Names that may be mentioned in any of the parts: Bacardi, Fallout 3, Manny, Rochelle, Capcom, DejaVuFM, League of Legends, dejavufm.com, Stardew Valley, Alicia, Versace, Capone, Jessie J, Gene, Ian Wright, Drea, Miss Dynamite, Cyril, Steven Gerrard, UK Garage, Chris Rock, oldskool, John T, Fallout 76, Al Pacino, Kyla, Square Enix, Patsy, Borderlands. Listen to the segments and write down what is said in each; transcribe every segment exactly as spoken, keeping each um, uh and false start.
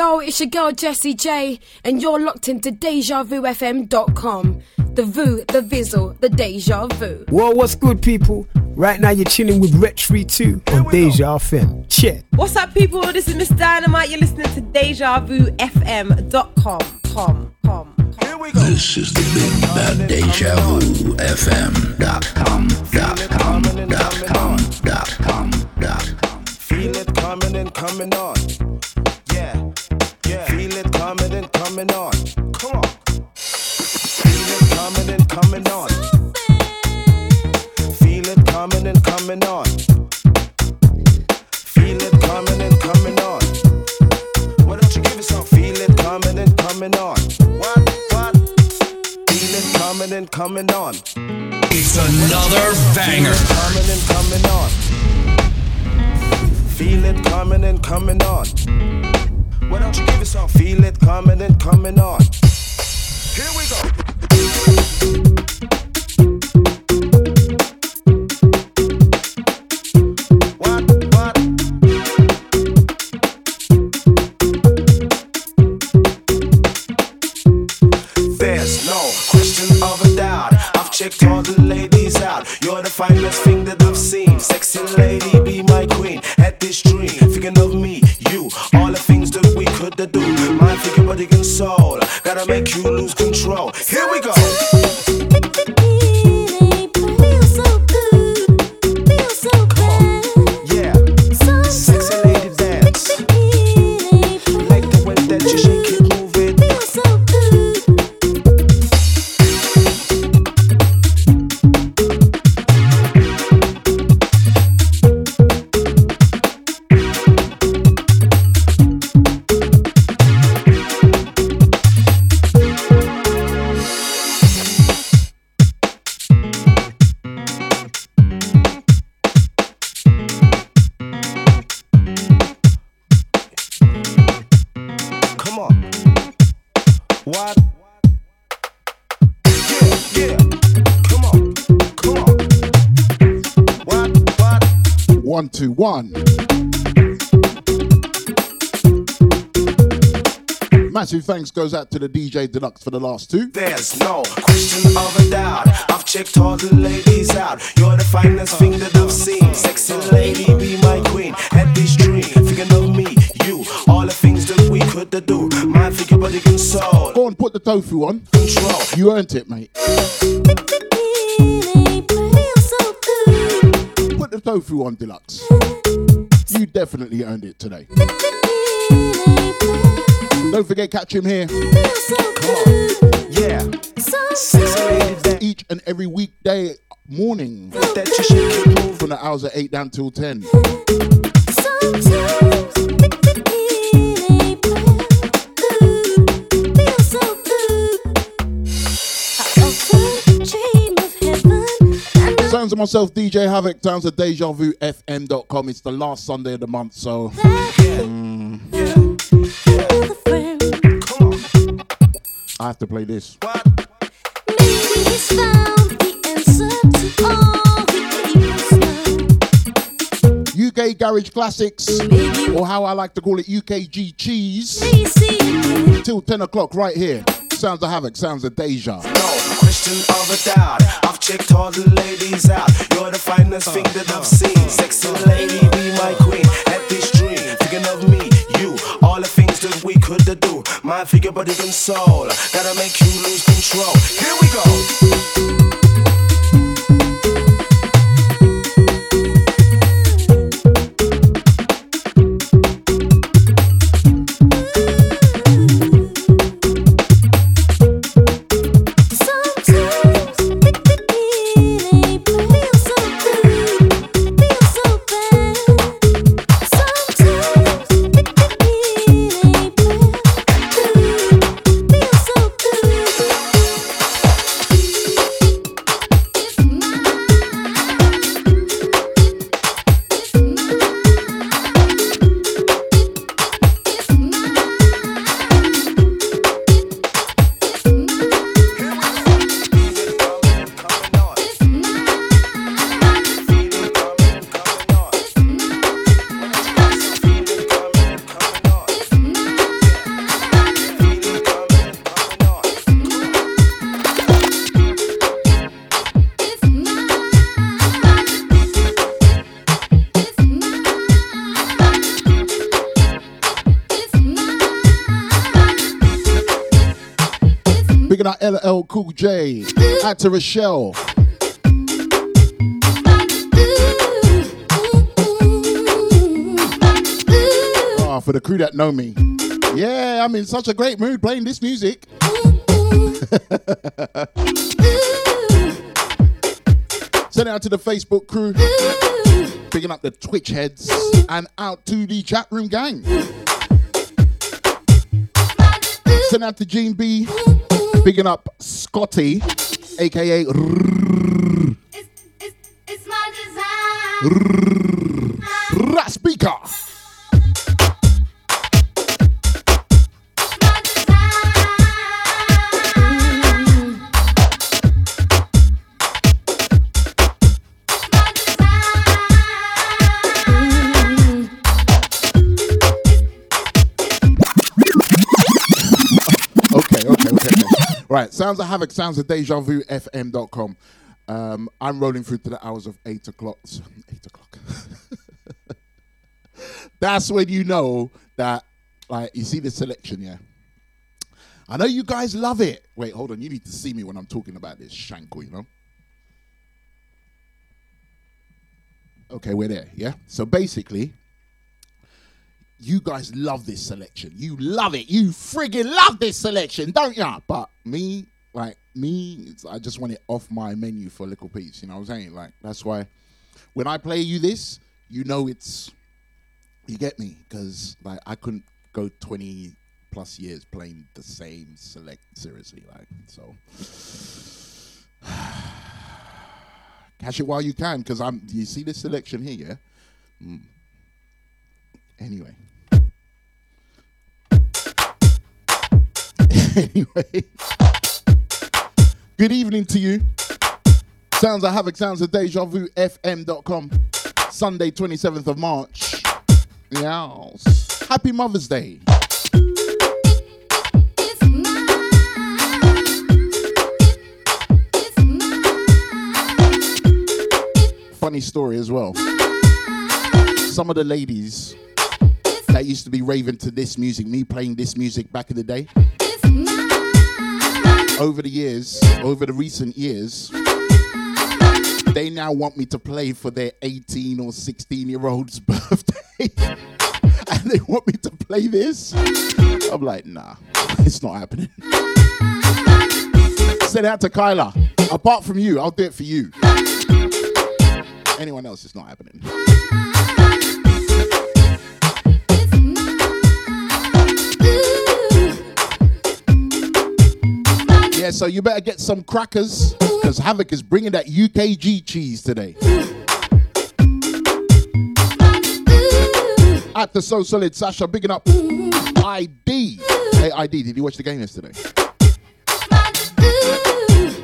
Yo, it's your girl Jessie J, and you're locked into deja vu f m dot com. The Vu, the Vizzle, the Deja Vu. Well, what's good, people? Right now, you're chilling with Retri two on Deja F M. Check. What's up, people? This is Miss Dynamite. You're listening to deja vu f m dot com. Com, com. Here we go. This is the big bad deja vu f m dot com. Dot com. Dot com. Dot com. Dot com. Feel it coming and coming on. Yeah. Yeah. Feel it coming and coming on. Come on. Feel it coming and coming on. Feel it coming and coming on. Feel it coming and coming on. Why don't you give yourself? Feel it coming and coming on. What? What? Feel it coming and coming on. It's another banger. Feel it coming and coming on. Feel it coming and coming on. Why don't you give yourself? Feel it coming and coming on. Here we go. Checked all the ladies out. You're the finest thing that I've seen. Sexy lady, be my queen. Had this dream, thinking of me, you, all the things that we could do. Mind, thinking, body, and soul. Gotta make you lose control. Here we go. One. Massive thanks goes out to the D J Deluxe for the last two. There's no question of a doubt. I've checked all the ladies out. You're the finest thing that I've seen. Sexy lady, be my queen. Had this dream, thinking of me, you, all the things that we could do. Mind, thinking, body, and soul. Go on, put the tofu on. Control. You earned it, mate. Put the tofu on, Deluxe. You definitely earned it today. Don't forget, catch him here. Yeah. Each and every weekday morning from the hours of eight down till ten. Sounds of myself, D J Havoc. Sounds of deja vu f m dot com. It's the last Sunday of the month, so. Yeah. Mm. Yeah. Yeah. I have to play this. What? Maybe he's found the answer to all the U K Garage Classics, maybe, or how I like to call it, U K G Cheese. Maybe. Till ten o'clock right here. Sounds of Havoc, sounds of Deja. No question of a doubt. I've checked all the ladies out. You're the finest thing that I've seen. Sexy lady, be my queen. Had this dream, thinking of me, you, all the things that we could do. My figure, body, and soul. Gotta make you lose control. Here we go. Big up L L Cool J. Out to Rochelle. Ah, oh, for the crew that know me. Yeah, I'm in such a great mood playing this music. Send it out to the Facebook crew. Picking up the Twitch heads. And out to the chat room gang. Send out to Gene B. Picking up Scotty, aka Rrrr. It's, it's, it's my design. Raspika. Right, sounds of Havoc, sounds of deja vu f m dot com. Um, I'm rolling through to the hours of eight o'clock. Eight o'clock. That's when you know that, like, you see the selection, yeah? I know you guys love it. Wait, hold on, you need to see me when I'm talking about this shankle, you know? Okay, we're there, yeah? So basically, you guys love this selection. You love it. You friggin' love this selection, don't ya? But me, like, me, it's, I just want it off my menu for a little piece. You know what I'm saying? Like, that's why when I play you this, you know it's, you get me? Because, like, I couldn't go twenty plus years playing the same select, seriously, like, so. Catch it while you can, because I'm, you see this selection here, yeah? Mm. Anyway. Anyway. Good evening to you. Sounds of Havoc, sounds of deja vu f m dot com. Sunday, twenty-seventh of March. Yes. Happy Mother's Day. Funny story as well. Some of the ladies that used to be raving to this music, me playing this music back in the day. Over the years, over the recent years, they now want me to play for their eighteen or sixteen year old's birthday. And they want me to play this. I'm like, nah, it's not happening. Send out to Kyla. Apart from you, I'll do it for you. Anyone else, it's not happening. Yeah, so you better get some crackers, because Havoc is bringing that U K G cheese today. At the So Solid, Sasha, bigging up I D. Hey, I D, did you watch the game yesterday?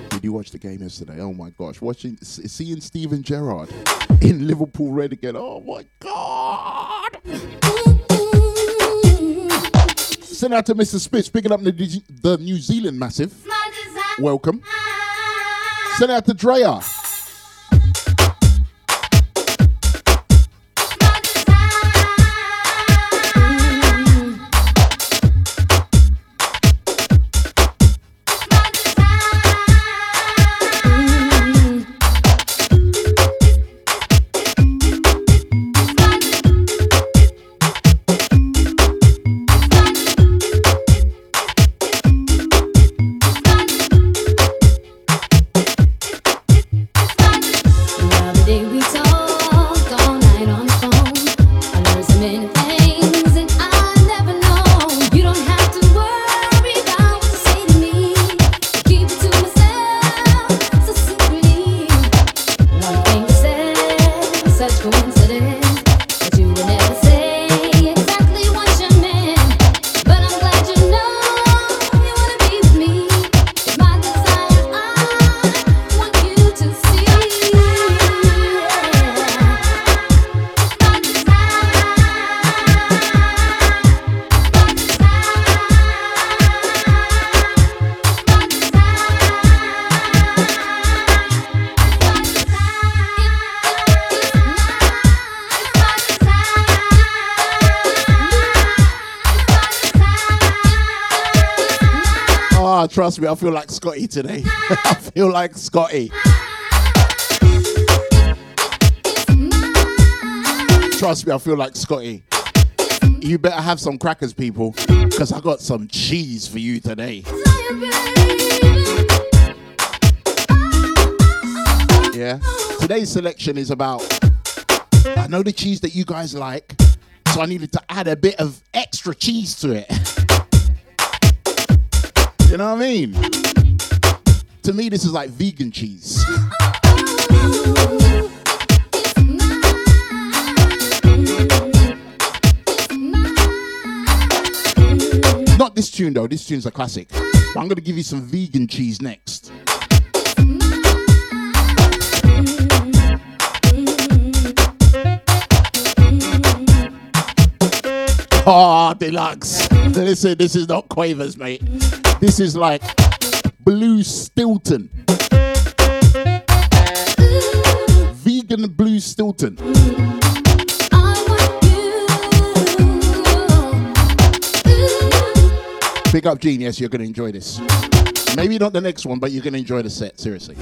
Did you watch the game yesterday? Oh, my gosh. Watching, seeing Steven Gerrard in Liverpool red again. Oh, my God. Send out to Mister Spitz, picking up the, the New Zealand massive. Welcome. Send out to Drea. Now, trust me, I feel like Scotty today. I feel like Scotty. Trust me, I feel like Scotty. You better have some crackers, people, because I got some cheese for you today. Yeah. Today's selection is about, I know the cheese that you guys like, so I needed to add a bit of extra cheese to it. You know what I mean? To me, this is like vegan cheese. Not this tune though, this tune's a classic. But I'm gonna give you some vegan cheese next. Oh, Deluxe. Listen, this is not Quavers, mate. This is like Blue Stilton. Vegan Blue Stilton. Big up, Gene. Yes, you're going to enjoy this. Maybe not the next one, but you're going to enjoy the set, seriously.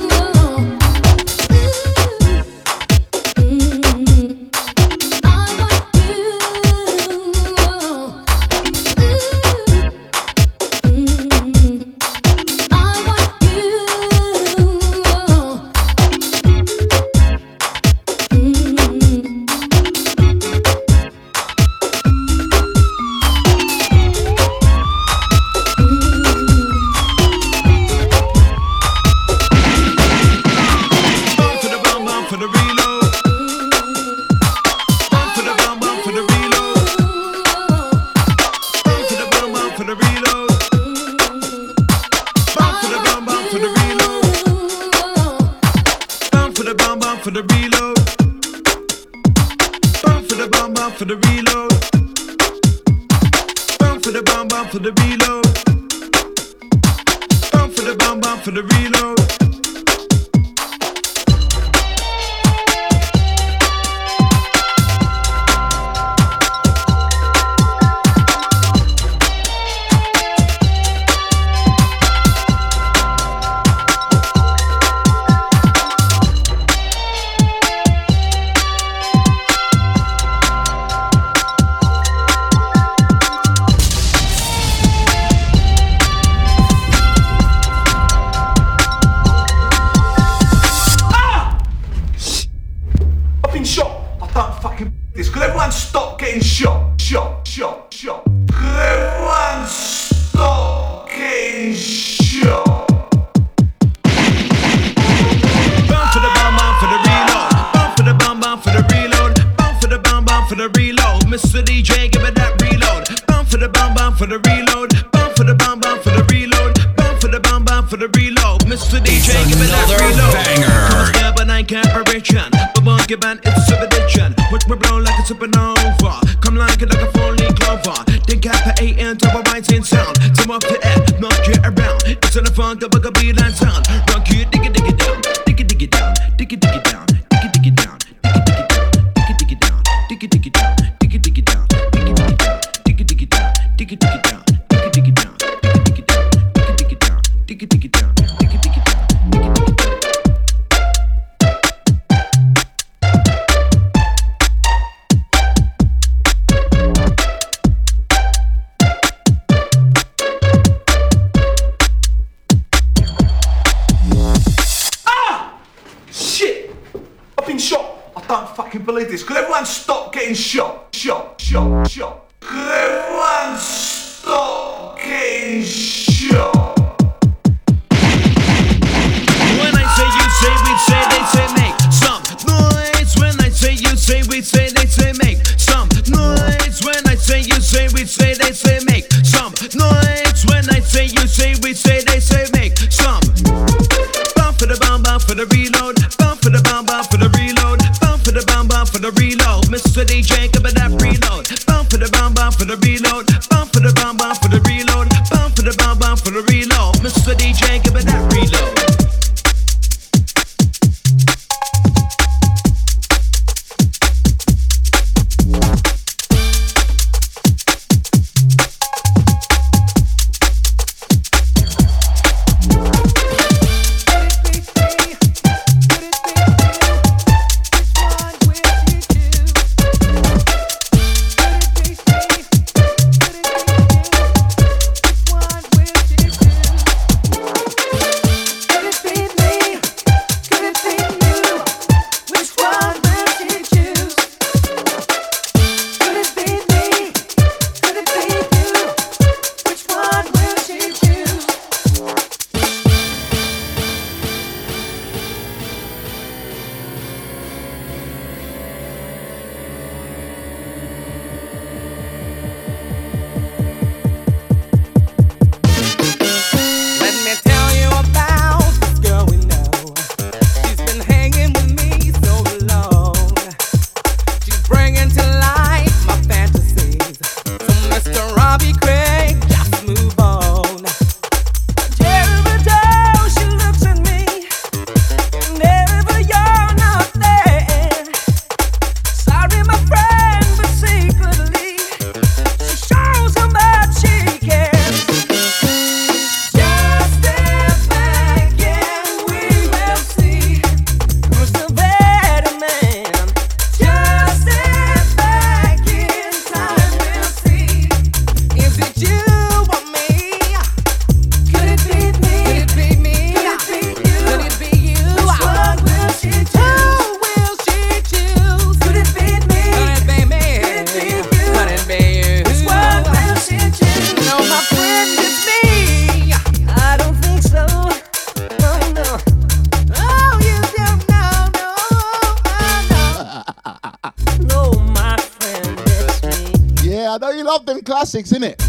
classics, innit?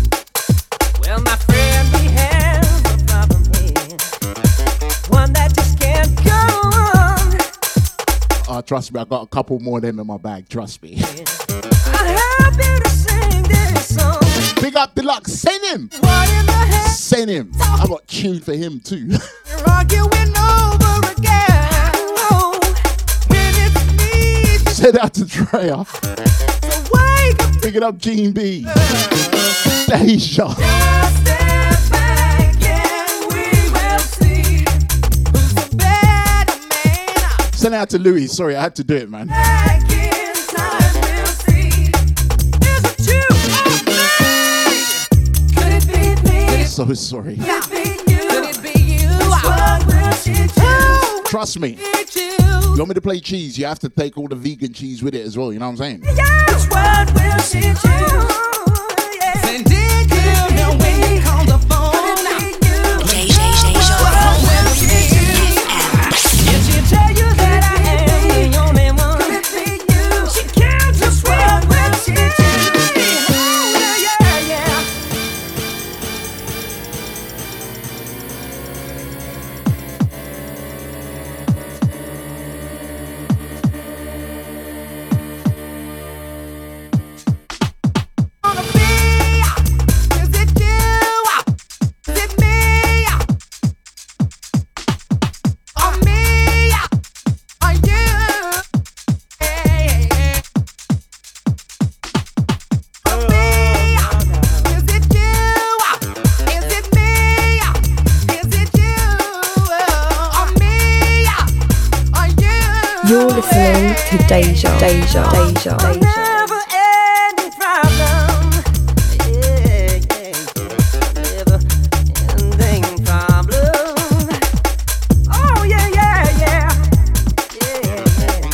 Well, my friend, we have a problem here. One that just can't go on. Oh, trust me, I got a couple more of them in my bag, trust me. I have been to sing this song. Big up Deluxe, send him! What in the hell? Send him. I got tuned for him too. You're arguing over again. Shout out to Drea. So pick it up, Gene B. Sasha. Send out to Louis. Sorry, I had to do it, man. So sorry. Trust me. You want me to play cheese? You have to take all the vegan cheese with it as well, you know what I'm saying? Yes, what will she choose? Oh, yeah. Send it to your way, call the phone now. What will she choose? If she tell you that I am the only one, could it be you? She can't just wait. What will she choose? Oh, yeah, yeah, yeah. Deja, Deja, Deja, Deja. Never ending problem. Yeah, yeah. Never ending problem. Oh, yeah, yeah, yeah. Yeah, yeah.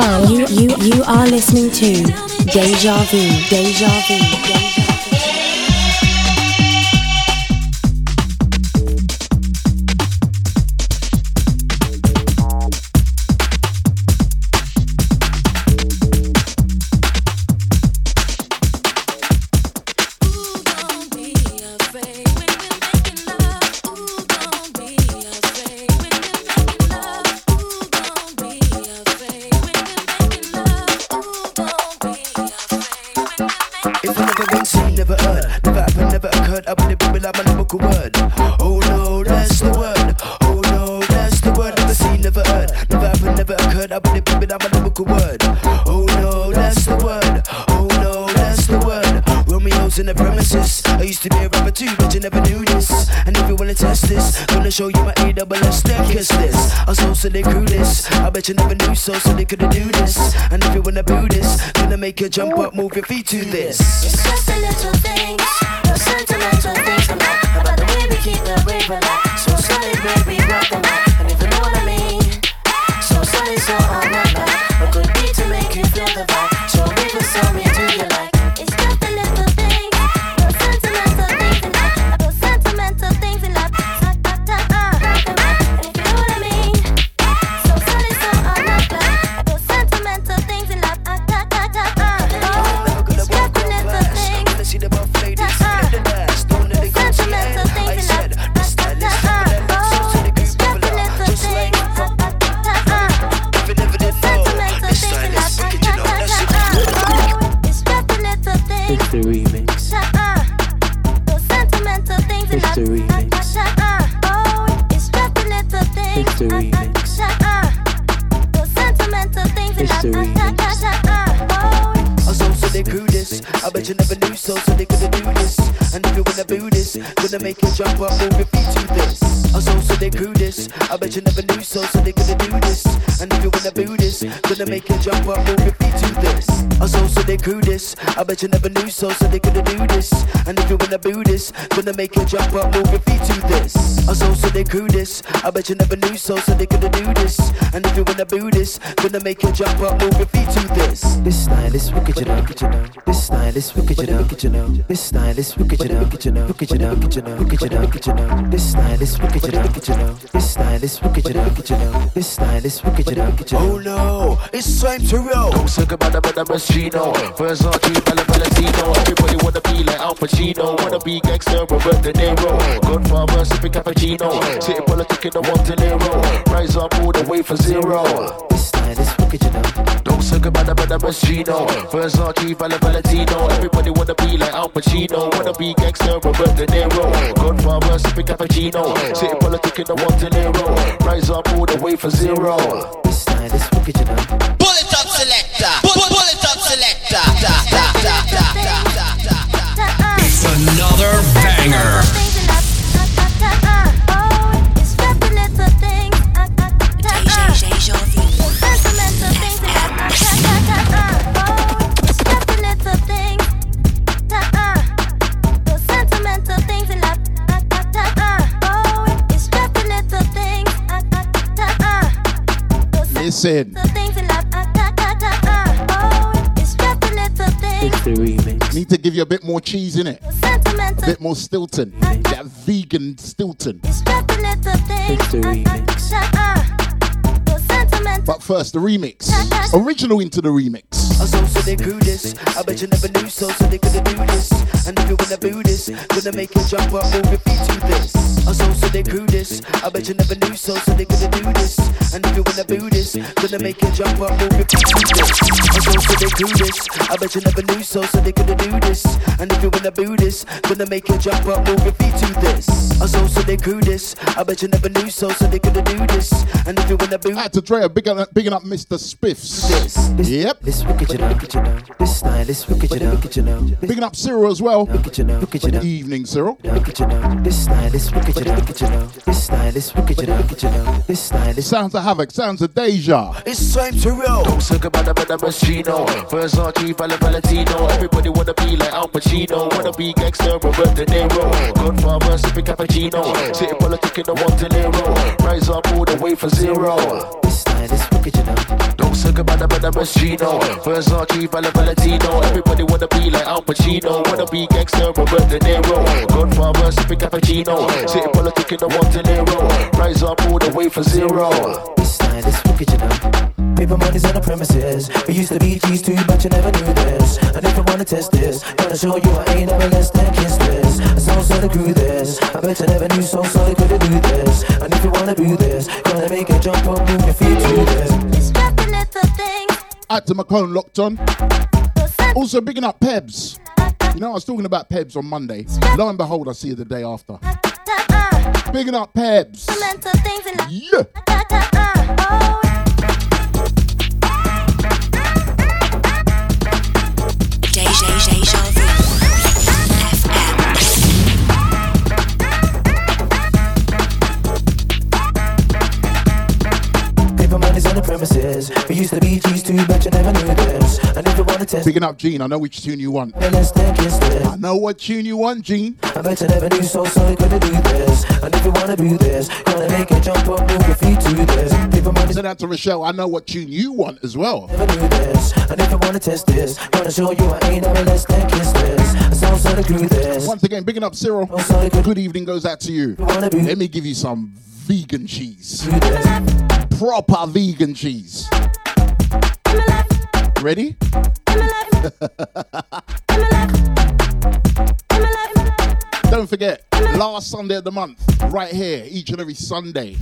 fun. You, you, you are listening to Deja Vu, Deja Vu, Deja Vu. Show you my A double S step, kiss this. I'm so silly, crew this. I bet you never knew so silly could do this. And if you wanna do this, gonna make you jump up, move your feet to this. It's just the little things, the sentimental things I'm not about the way we keep the way we're like. So solid, baby, rock them up. And if you know what I mean, so solid, so on my back. A good beat to make you feel the vibe. So we will sell me to your life. Jump up, move your feet to this. I'm so so they grew this. I bet you never knew so so they gonna do this. And if you wanna do this, gonna make you jump up, move your feet to this. I'm so so they grew this. I bet you never knew so so they gonna do this. And if you wanna do this, gonna make you jump up, move your feet to this. I'm so so they grew this. I bet you never knew so so they gonna do this. And if you wanna do this, gonna make you jump up, move your feet to this. This style is wicked, you know. This style is wicked, you know. This style is wicked, you know. Wicked, you know. Wicked, you know. This style is wicked, you know. This style is wicked, you know. This style is wicked, you know. Oh no, it's time to roll. Don't talk about the brother Pacino. Versace, Bella Valentino. Everybody wanna be like Al Pacino. Wanna be gangster, Robert De Niro. Godfather, sipping cappuccino. Sitting politic in the one De Niro. Rise up all the way for zero. This style is wicked, you know. Don't talk about the brother Pacino. Versace, Bella Valentino. Everybody wanna be like Al Pacino. Wanna be gangster, Robert De Niro. Godfather, sipping cappuccino. Sitting politic in the one De Niro. Rise up all the way for zero. This style is wicked, you know. Pull it up, selector. Pull, pull it up, selector. Da, da, da, da, da, da, da. It's another banger. It's just the little things. D J Deja Vu. It's the little things. Oh, it's just the little things. The sentimental things in life. Listen. Need to give you a bit more cheese in it. A bit more Stilton. That vegan Stilton. But first, the remix. Original into the remix. I so so they grew this. I bet you never knew so so they gonna do this. And if you wanna do this, gonna make you jump up, move your feet to this. I so so they grew this. I bet you never knew so so they gonna do this. And if you wanna do this, gonna make you jump up, move your feet to this. I so so they grew this. I bet you never knew so so they gonna do this. And if you wanna do this, gonna make you jump up, move your feet to this. I so so they grew this. I bet you never knew so so they gonna do this. And if you wanna do, I had to Drea bigging up, bigging up Mister Spiffs. This, this, yep. This wicked. This style is wicked, you know. Bigging up Cyril as well. Good evening, Cyril. This style is wicked, you know. This style is wicked, you know. This style is sounds of Havoc, sounds of Deja. It's time to roll. Don't talk about the brother Pacino. Versace, Bella Valentino. Everybody wanna be like Al Pacino. Wanna be gangster, Robert De Niro. Godfather, sipping cappuccino. Sitting politic in the one De Niro. Rise up all the way for zero. This style is wicked, you know. Don't talk about the brother Al Pacino. First on chief, Al Valentino. Everybody wanna be like Al Pacino. Wanna be gangster, Robert De Niro. Godfather, sipping cappuccino. Sitting politic in the John T. Rise up all the way for zero. This night is wicked, you know. Paper money's on the premises. We used to be G's too, but you never knew this. I never wanna test this. Gotta show you I ain't never less than kiss this. I so solid grew this. I bet you never knew so solid could do this. And if you wanna do this, gotta make a jump on move your feet to this. It's just a little thing. Add to my cone locked on. Also bigging up Pebs. You know I was talking about Pebs on Monday. Lo and behold, I see you the day after. Bigging up Pebs. Yeah. Paper money's on the premises. We used to be G's too, but you never knew this. I never wanna test. Bigging up Gene. I know which tune you want. I know what tune you want, Gene. I bet you never knew so solid gonna do this. And if you wanna do this, gonna make a jump up, move your feet to this. People money. Send out to Rochelle, I know what tune you want as well. Never do this, and if you wanna test this, gonna show you I ain't never less than kiss this. So solid grew this. Once again, bigging up Cyril. So good. Good evening goes out to you. you Let me give you some vegan cheese. Proper vegan cheese. Ready? Don't forget, last Sunday of the month, right here, each and every Sunday.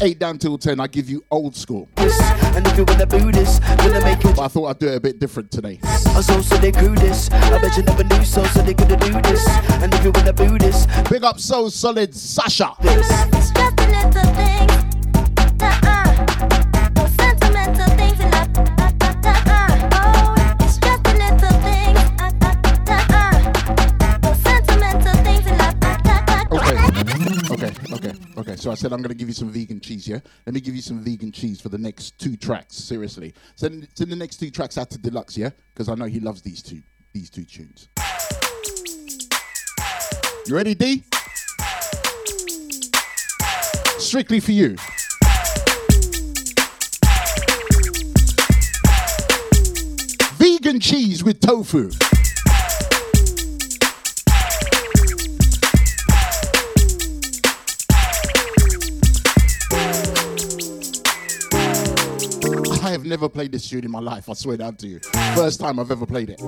eight down till ten, I give you old school. And if you wanna do this, wanna make it. But I thought I'd do it a bit different today. I so so they grew this. I bet you never knew so so they could do this. And if you wanna do this, big up So Solid Sasha. This. It's just a little thing. Uh-uh. No sentimental things in life. Uh-uh. Oh, it's just a little thing. Uh-uh. No sentimental things in life. Uh-uh. Okay. Okay. Okay. Okay, so I said I'm going to give you some vegan cheese, yeah? Let me give you some vegan cheese for the next two tracks, seriously. Send, send the next two tracks out to Deluxe, yeah? Because I know he loves these two, these two tunes. You ready, D? Strictly for you. Vegan cheese with tofu. I have never played this tune in my life, I swear down to you. First time I've ever played it.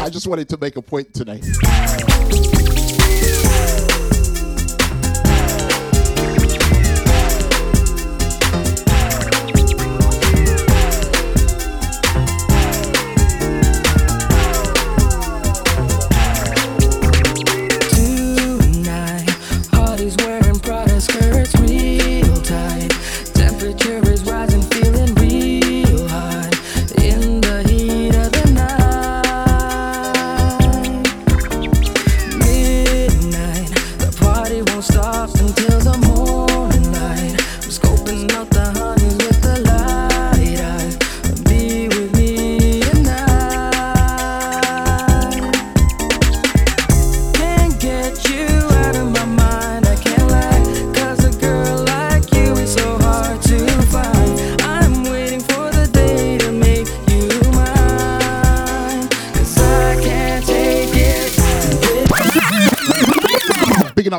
I just wanted to make a point today.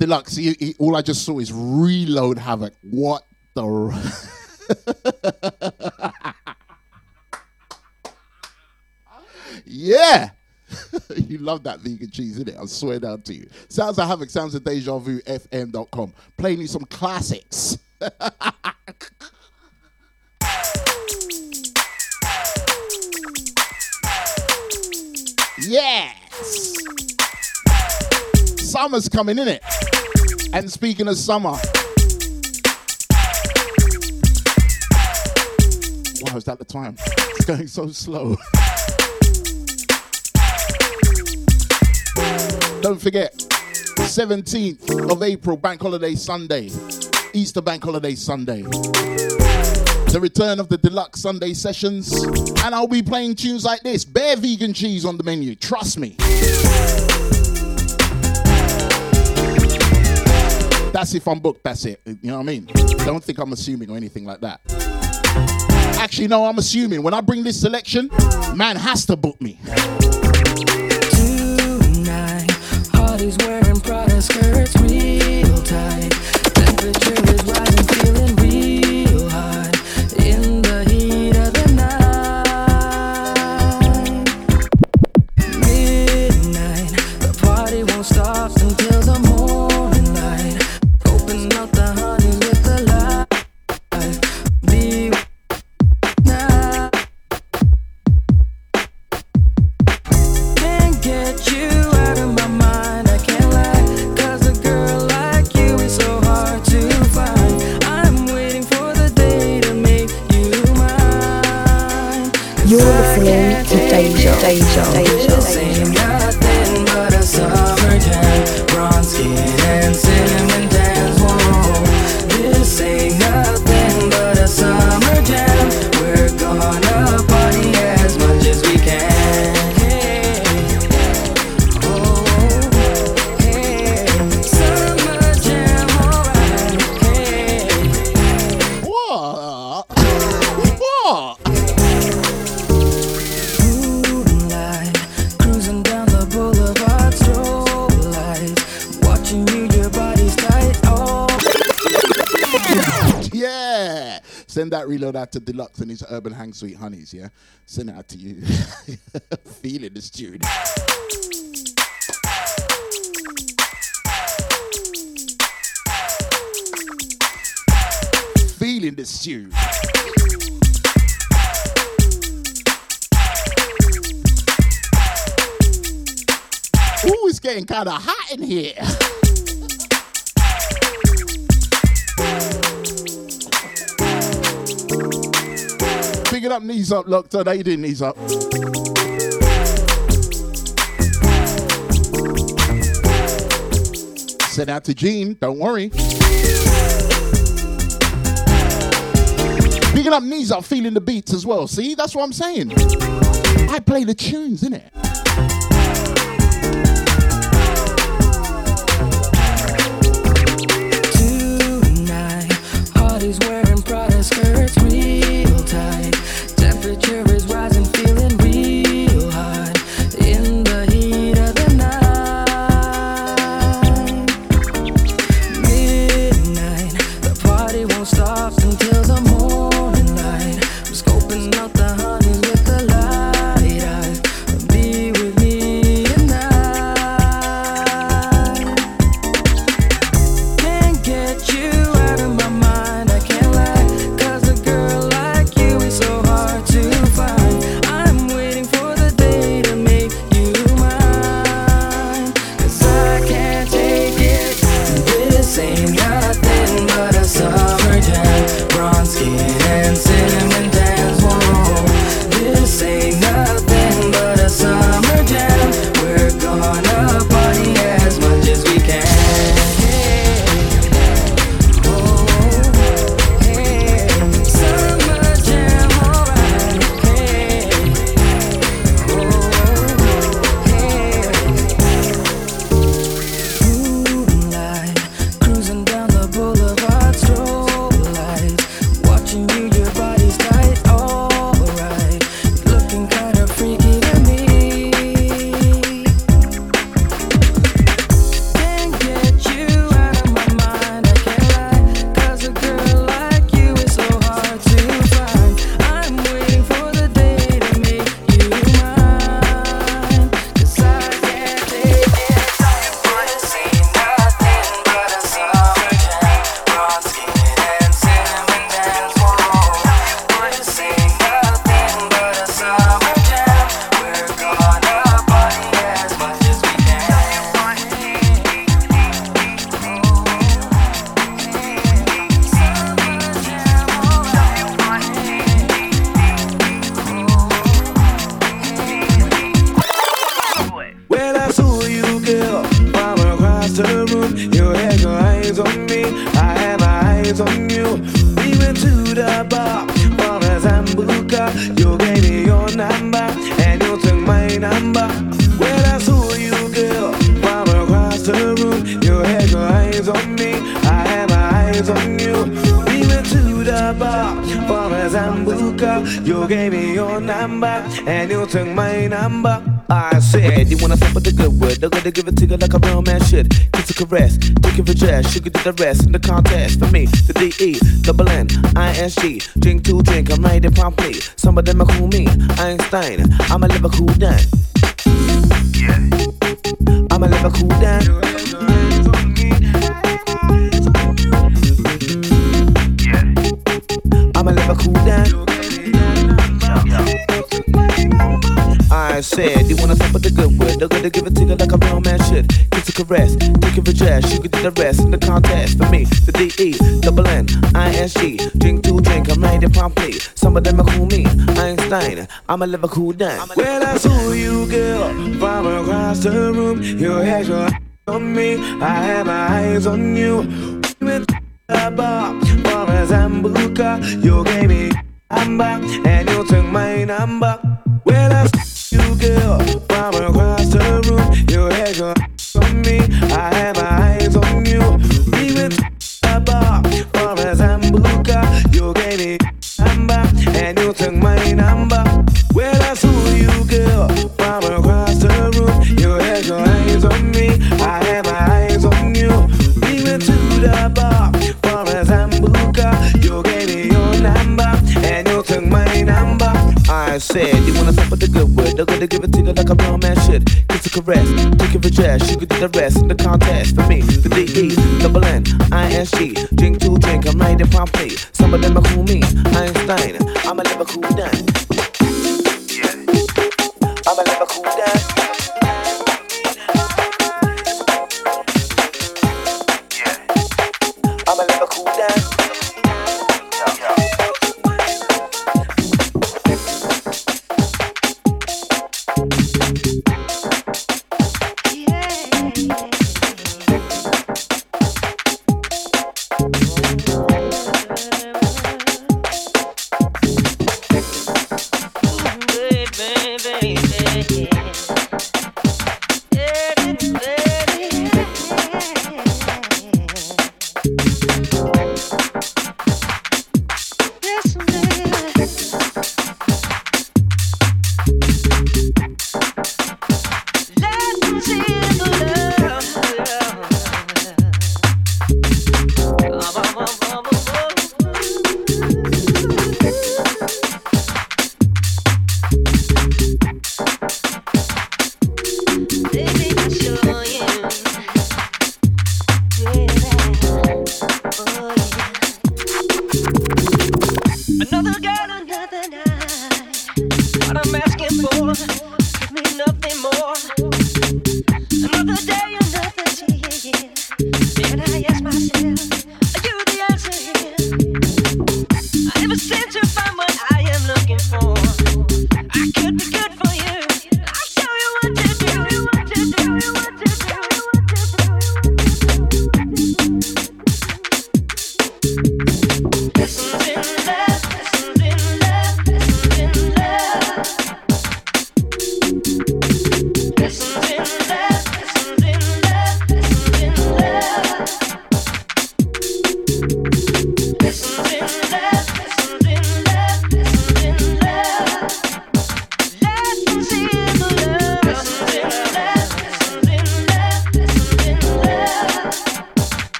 Deluxe, he, he, all I just saw is reload Havoc. What the? R- yeah, you love that vegan cheese, innit? I swear down to you. Sounds of Havoc, sounds of deja vu f m dot com. Playing you some classics. Yes. Summer's coming, innit? And speaking of summer, wow, is that the time? It's going so slow. Don't forget, seventeenth of April, Bank Holiday Sunday, Easter Bank Holiday Sunday. The return of the Deluxe Sunday sessions, and I'll be playing tunes like this. Bare vegan cheese on the menu, trust me. That's if I'm booked, that's it. You know what I mean? Don't think I'm assuming or anything like that. Actually, no, I'm assuming. When I bring this selection, man has to book me. Tonight, Hardy's wearing Prada skirts real tight. Temperature is rising, feeling real hot. In the heat of the night. Midnight, the party won't stop until the morning light. Open up the honey with the light. Be now. Can't get you out of my mind, I can't lie. Cause a girl like you is so hard to find. I'm waiting for the day to make you mine. You're listening to Deja, Deja, Deja. This ain't nothing but a summertime. Bronze skin and cinnamon dance. Whoa. This ain't nothing but a summer jam. We're gonna party as much as we can. Hey, oh, hey, summer jam, alright. Hey, what? What? Moonlight, cruising down the boulevard, strobe lights, watching you, your body's tight. Oh, Yeah. Send that reload out to Deluxe and his Urban Hang Sweet Honeys, yeah? Send it out to you. Feeling this tune. Feeling this tune. Ooh, it's getting kind of hot in here. Picking up, knees up, locked on. How you doing, knees up? Send out to Gene, don't worry. Picking up, knees up, feeling the beats as well. See, that's what I'm saying. I play the tunes, innit? Tonight, Hardy's wearing Prada skirts real tight. Temperature is rising, feeling real hot. In the heat of the night. Midnight, the party won't stop until the morning light. I'm scoping out the honeys with the light eyes. Be with me tonight. Can't get you out of my mind, I can't lie. Cause a girl like you is so hard to find. I'm waiting for the day to make you mine. Cause I can't take it. This ain't nothing but a summer jam. Bronze skin and cinnamon dance. Whoa. This ain't nothing but a summer jam. We're gonna party as much as we can. Moonlight, cruising down the boulevard, strobe lights, watching you, your body's tight, alright, looking kinda freaky to me. Can't get you out of my mind, I can't lie, cause a girl like you is so hard to find. I'm waiting for the day to make you mine, cause I can't take it. This ain't nothing but a summer jam. Bronze skin and cinnamon dance. Whoa. This ain't nothing but a summer jam. We're gonna party as much as we Well, I saw you, girl, from across the room. You had your eyes on me, I had my eyes on you. We went to the bar for a Zambuca. You gave me your number, and you took my number. Well, I saw you, girl, from across the room. You had your eyes on me, I you. We went to the bar for a Zambuca. You gave me your number and you took my number. I said, you wanna fuck with the good word? I'm gonna give it to you like a real man should. Kiss a caress, take it for jazz. Sugar did the rest in the contest. For me, the D E, double N, I S G. Drink to drink, I'm ready promptly. Some of them are cool me, Einstein. I'm a liver cool down. Yeah. I'm a liver cool down. I'ma let her cool down. I said, you wanna fuck with the good word? I'm gonna give it to you like a real man should. Kiss a caress, take it for jazz. Sugar did the rest in the contest. For me, the D E, double N, I S G. Drink to drink, I'm ready promptly. Some of them are cool me, Einstein. I'ma let her cool down. Well, I saw you, girl, from across the room. You had your eyes on me, I had my eyes on you. The bar for a Zambuca. You gave me your number and you took my number. Well, I saw you, girl, from across the room. You had your eyes on me, I had my eyes on you. We went to the bar for a Zambuca. You gave me your number and you took my number. Well, I saw you, girl, from across the room. You had your eyes on me, I had my eyes on you. We went to the bar. I said, you wanna fuck with the good word? I'm gonna give it to you like a real man should. Kiss a caress, take it for jazz. Sugar did the rest in the contest. For me, the D E, double N, I S G. Drink to drink, I'm ready promptly. Some of them are cool me, Einstein. I'ma let her cool down. Yeah. I'ma let her cool down. Yeah. I'ma let her cool down.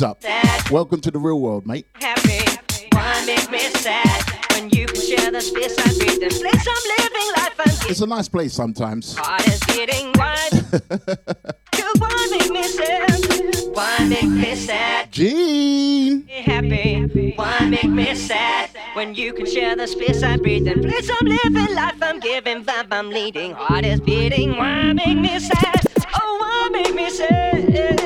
Up. Welcome to the real world, mate. Happy, why make me sad when you can share the space I breathe, the place I'm living life and it's a nice place sometimes. Heart is getting wide. You why make me sad? Why make me sad? Gene. Happy, why make me sad when you can share the space I breathe, the place I'm living life I'm giving, vibe I'm leading. Heart is beating. Why make me sad? Oh, why make me sad?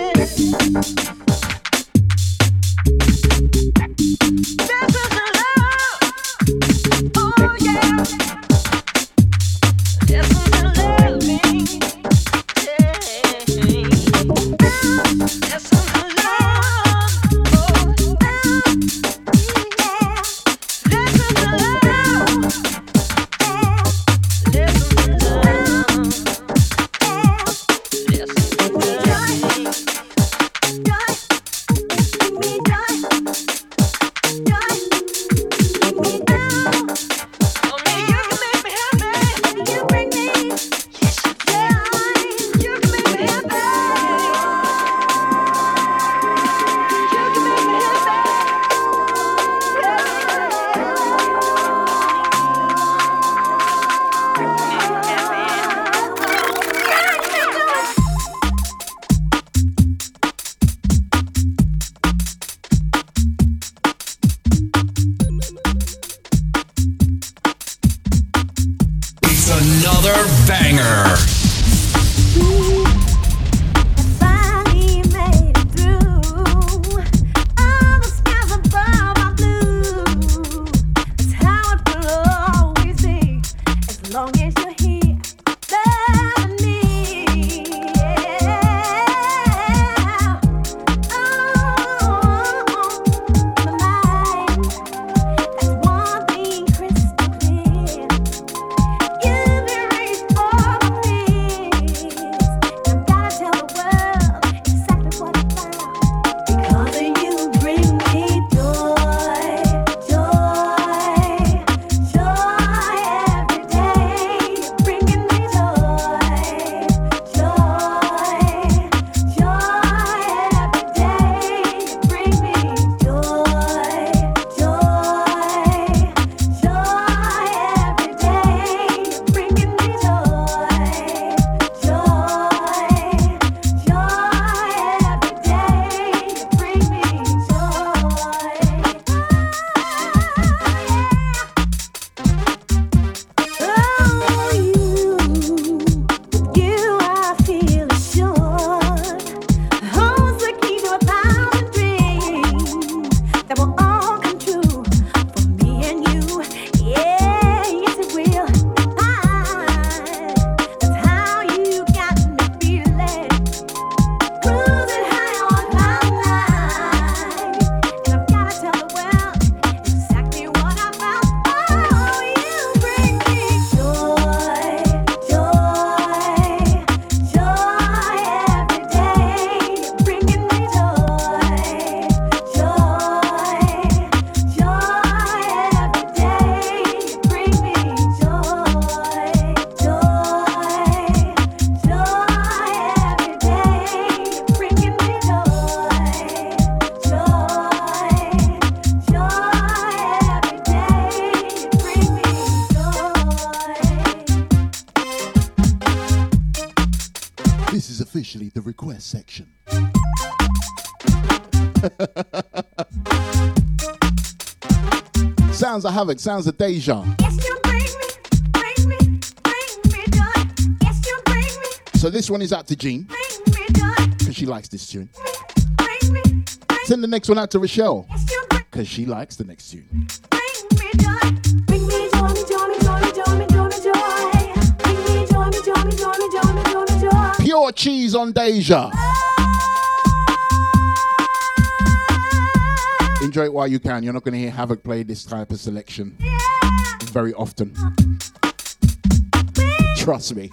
Sounds of Havoc, sounds of Deja. Yes, you bring me, bring me, bring me joy. Yes, you bring me. So this one is out to Gene, because she likes this tune. Bring me, bring send the next one out to Rochelle, because yes, she likes the next tune. Bring me joy, bring me joy, me joy, me joy, bring me joy, me joy, me joy, me joy, me joy, me joy. Pure cheese on Deja. Enjoy it while you can. You're not going to hear Havoc play this type of selection yeah. very often. Trust me.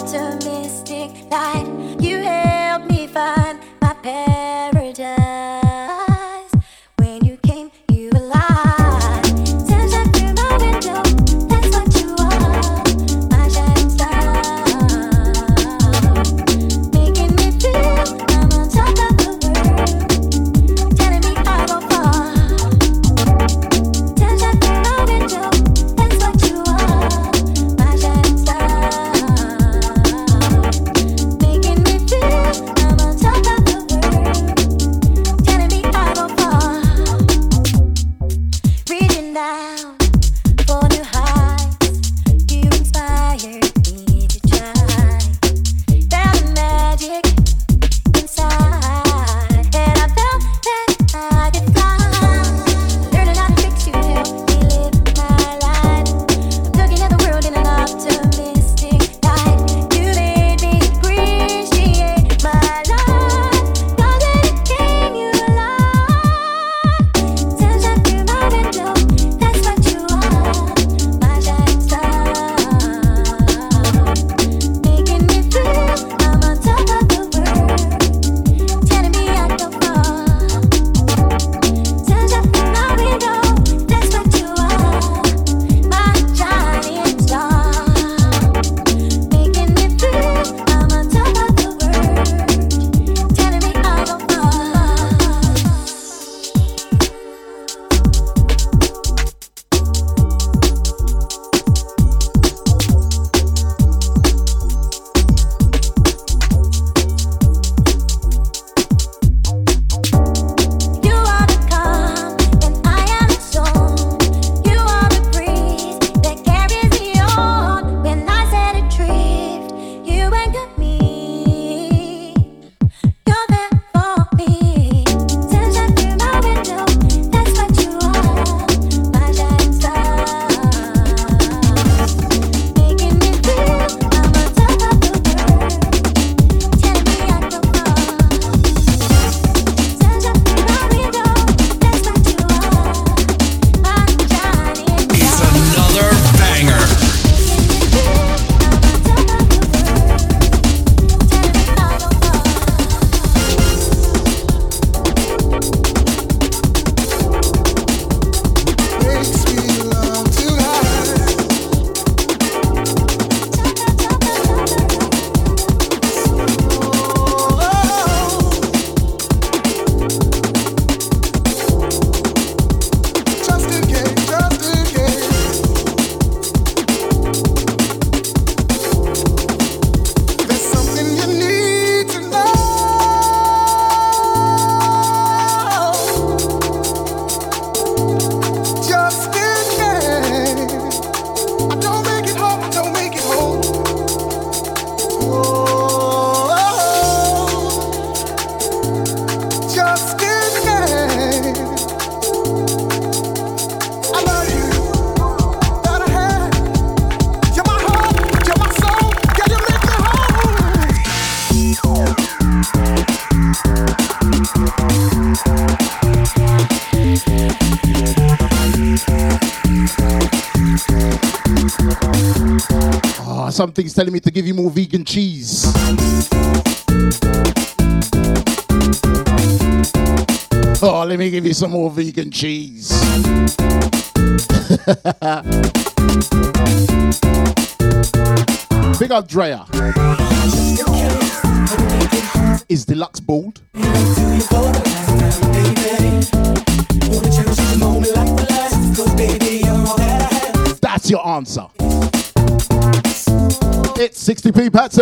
optimistic light. You helped me find my paradise. Something's telling me to give you more vegan cheese. Oh, let me give you some more vegan cheese. Big up Drea. Is Deluxe bald? That's your answer. It's sixty p Patsy!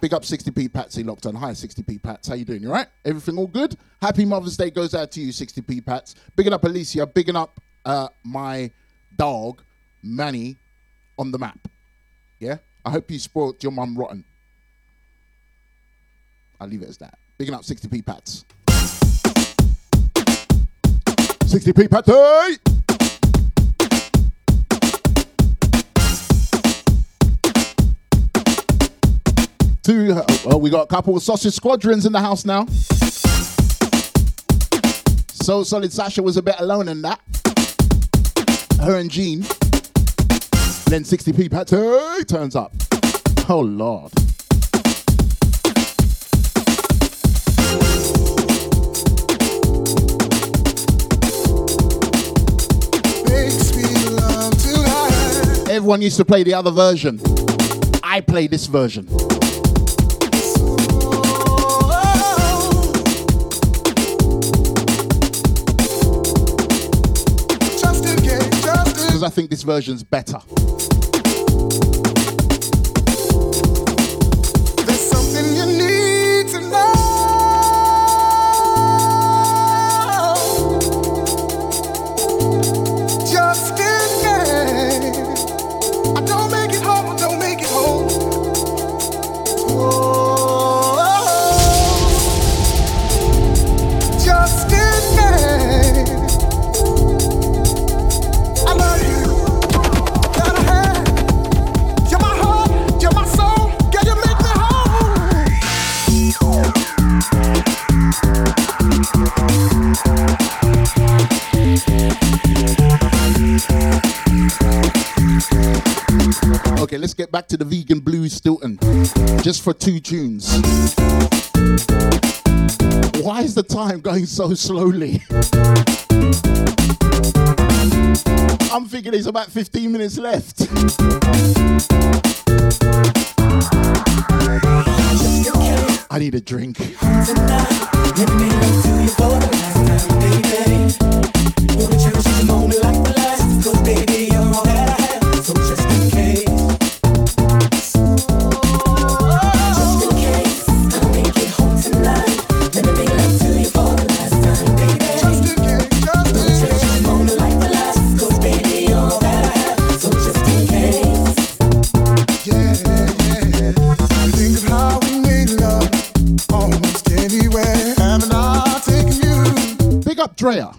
Big up sixty p Patsy locked on. Hi sixty p Pats, how you doing? You alright? Everything all good? Happy Mother's Day goes out to you sixty p Pats. Bigging up Alicia, bigging up uh, my dog Manny on the map. Yeah? I hope you spoiled your mum rotten. I'll leave it as that. Bigging up sixty p Pats. sixty p Patsy! Two, well, we got a couple of sausage squadrons in the house now. So Solid Sasha was a bit alone in that. her and Gene. Lend sixty p, Patsy turns up. Oh, Lord. Everyone used to play the other version. I play this version. Because I think this version's better. Okay, let's get back to the vegan blues, Stilton, just for two tunes. Why is the time going so slowly? I'm thinking there's about fifteen minutes left. I need a drink. Drea.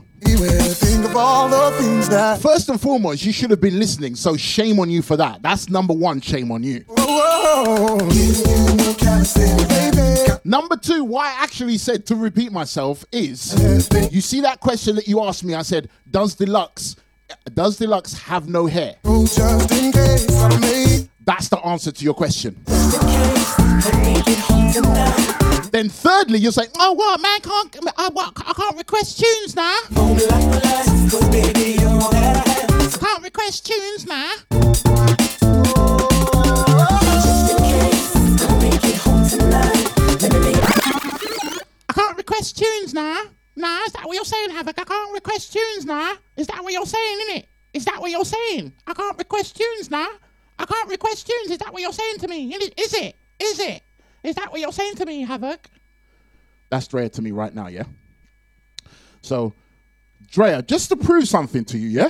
First and foremost, you should have been listening, so shame on you for that. That's number one, shame on you. Number two, why I actually said to repeat myself is, you see that question that you asked me, I said, does Deluxe, does Deluxe have no hair? That's the answer to your question. Then thirdly, you're saying, oh, what, man, can't, I, what, I can't request tunes now. I can't request tunes now. I can't request tunes now. Nah, is that what you're saying, Havoc? I can't request tunes now. Is that what you're saying, innit? Is that what you're saying? I can't request tunes now. I can't request tunes. Is that what you're saying to me? Is it? Is it? Is that what you're saying to me, Havoc? That's Drea to me right now, yeah? So, Drea, just to prove something to you, yeah?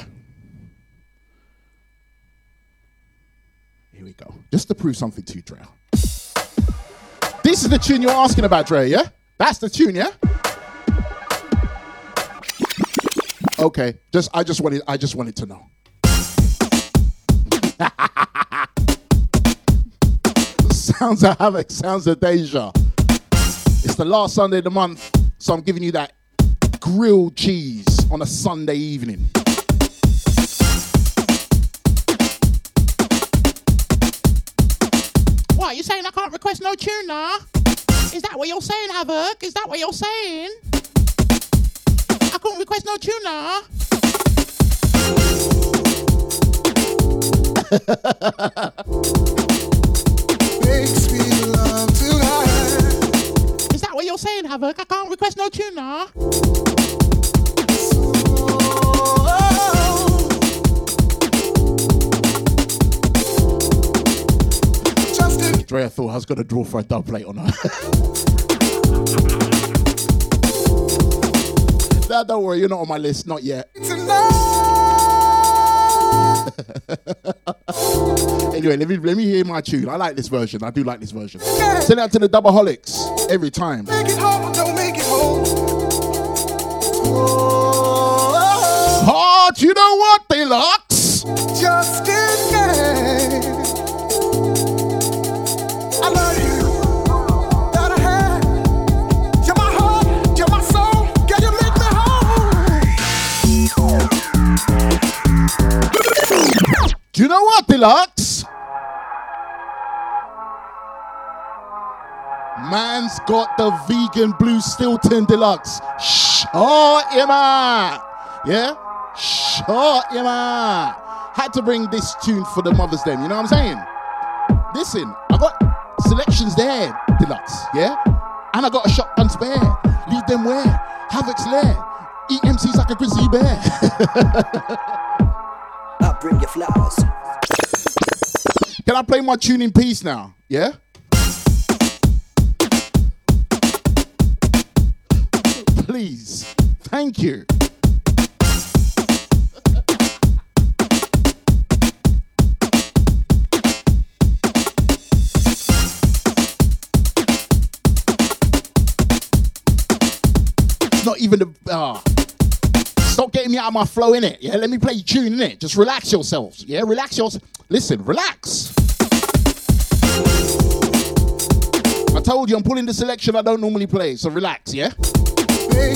Here we go. Just to prove something to you, Drea. This is the tune you're asking about, Drea, yeah? That's the tune, yeah? Okay. Just I just wanted I just wanted to know. Sounds of Havoc, sounds of Deja. It's the last Sunday of the month, so I'm giving you that grilled cheese on a Sunday evening. What, you saying I can't request no tune now? Is that what you're saying, Havoc? Is that what you're saying? I couldn't request no tune now. Makes me love tonight. Is that what you're saying, Havoc? I can't request no tune now. So, Drea thought I was going to draw for a dub plate on her. No, don't worry, you're not on my list, not yet. Anyway, let me let me hear my tune. I like this version. I do like this version. Yeah. Send out to the Doubaholics every time. Make it hard, don't make it hard. Hard, you know what, Deluxe? Just in there. I love you. That I have. You're my heart, you're my soul. Can you make me whole? Do you know what, Deluxe? Man's got the vegan blue Stilton Deluxe. Shh, oh, Emma. Yeah? Shh, oh, Emma. Had to bring this tune for the Mother's Day, you know what I'm saying? Listen, I got selections there, Deluxe, yeah? And I got a shotgun spare. Leave them where? Havoc's lair. Eat M Cs like a grizzly bear. I'll bring your flowers. Can I play my tune in peace now? Yeah? Please. Thank you. It's not even the... Uh, stop getting me out of my flow, innit? Yeah, let me play tune, innit? Just relax yourselves. Yeah, relax yourselves. Listen, relax. I told you, I'm pulling the selection I don't normally play, so relax, yeah?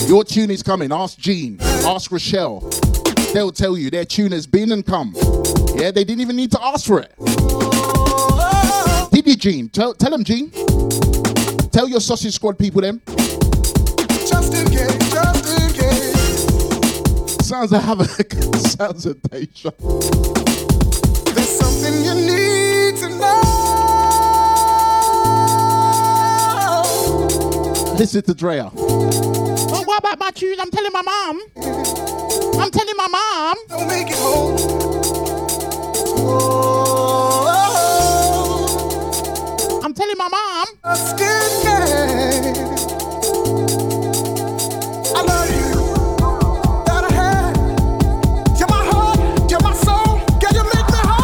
Your tune is coming. Ask Gene. Ask Rochelle. They'll tell you their tune has been and come. Yeah, they didn't even need to ask for it. Did you, Gene? Tell, tell them, Gene. Tell your Sausage Squad people them. Just in case, just in case. Sounds of Havoc. Sounds of Deja. There's something you need to know. Listen to Drea. About my tune, I'm telling my mom. I'm telling my mom. Don't make it home. Oh. I'm telling my mom. I love you. Got a hand. You're my heart. You're my soul. Can you make me whole?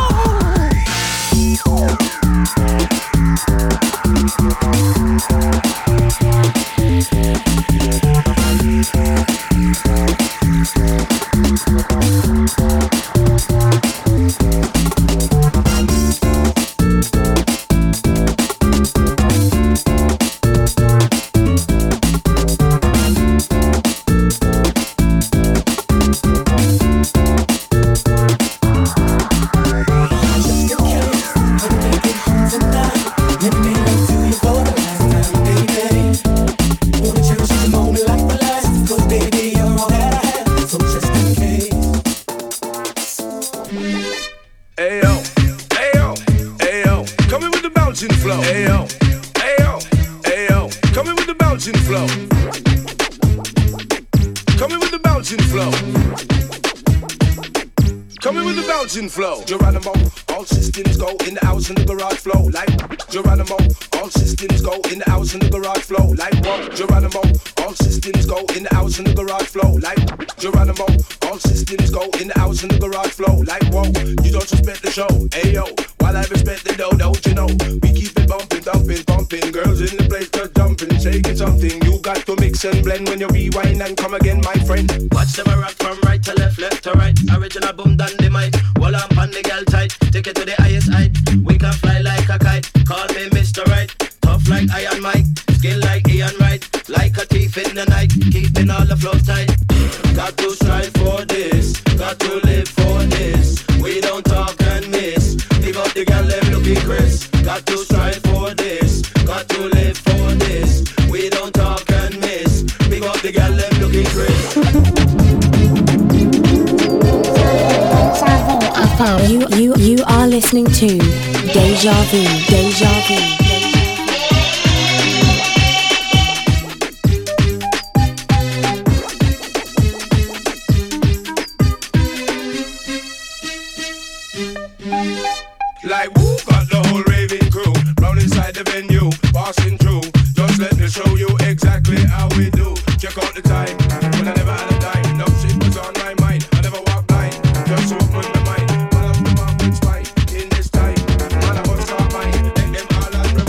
Flow. Geronimo, all systems go in the house in the garage flow like Geronimo, all systems go in the house in the garage flow like what Geronimo, all systems go in the house in the garage flow like Geronimo, all systems go in the house in the garage flow like whoa, you don't respect the show, ayo, while I respect the dough, don't you know, we keep it bumping, dumping, bumping, girls in the place are dumping, shaking something, you got to mix and blend when you rewind and come again my friend, watch them rock from right to left, left to right, original boom done the mic. Well, I'm on the girl tight, take it to the highest height. We can fly like a kite, call me Mister Right. Tough like Iron Mike, skill like Ian Wright. Like a thief in the night, keeping all the flows tight. Got to strive for this, got to live for this. We don't talk and miss, pick up the girl, let look at Chris. Got to strive for this, got to live for this. We don't talk and miss, pick up the girl, let look at Chris. You, you, you are listening to Deja Vu, Deja Vu. Like who got the whole raving crew, round inside the venue, passing through. Just let me show you exactly how we do. Check out the time, when I never had a time. No shit was on my mind, I never walked blind. Just open my mind. Spite in this time, man, I must stop mine. Make them all and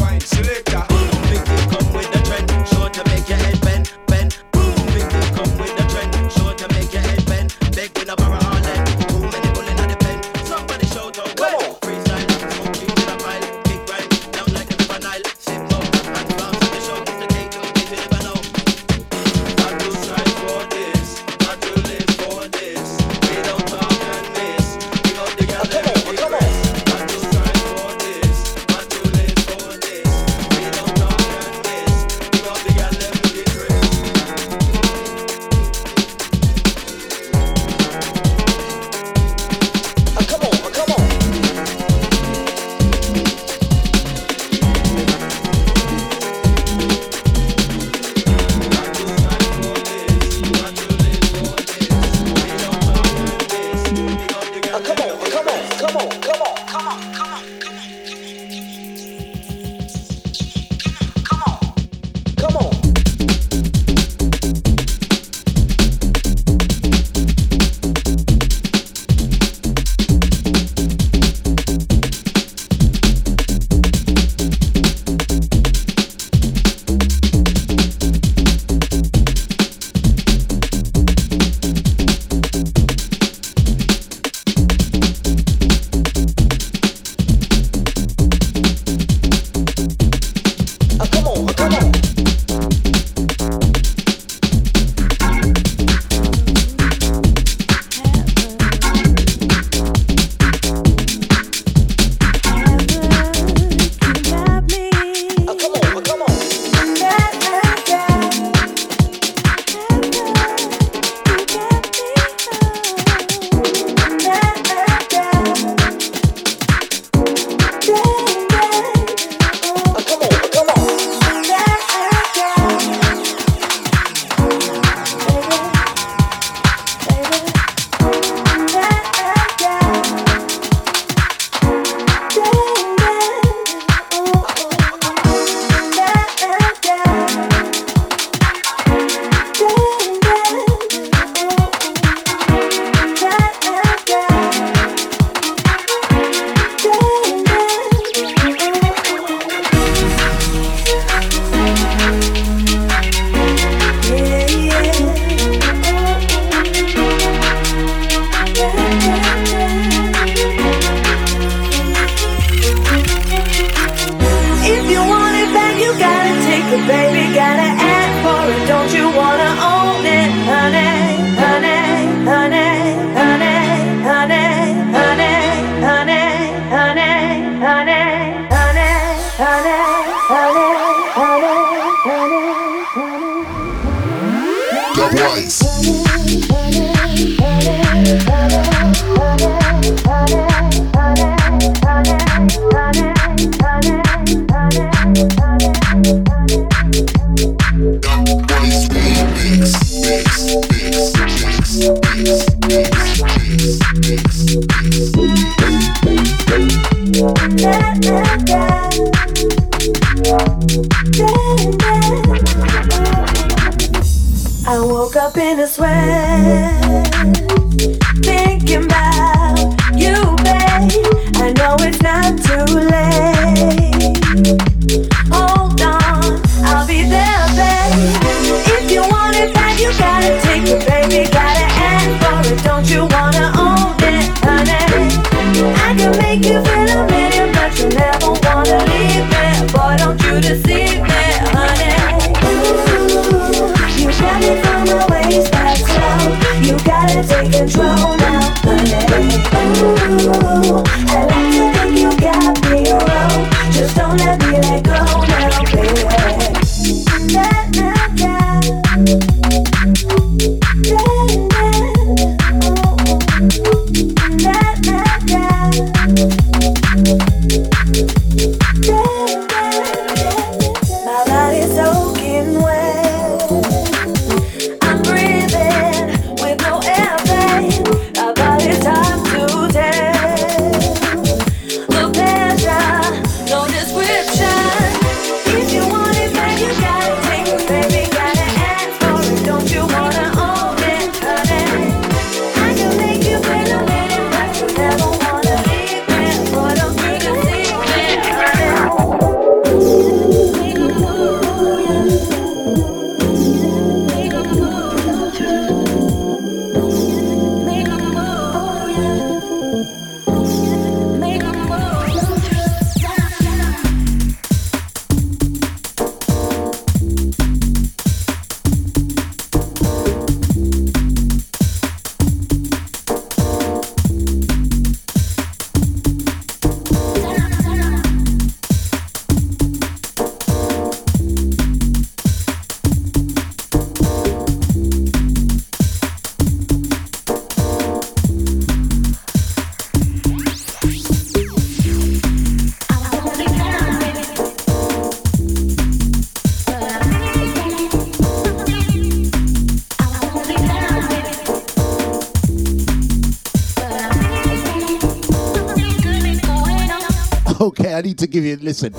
I need to give you, listen,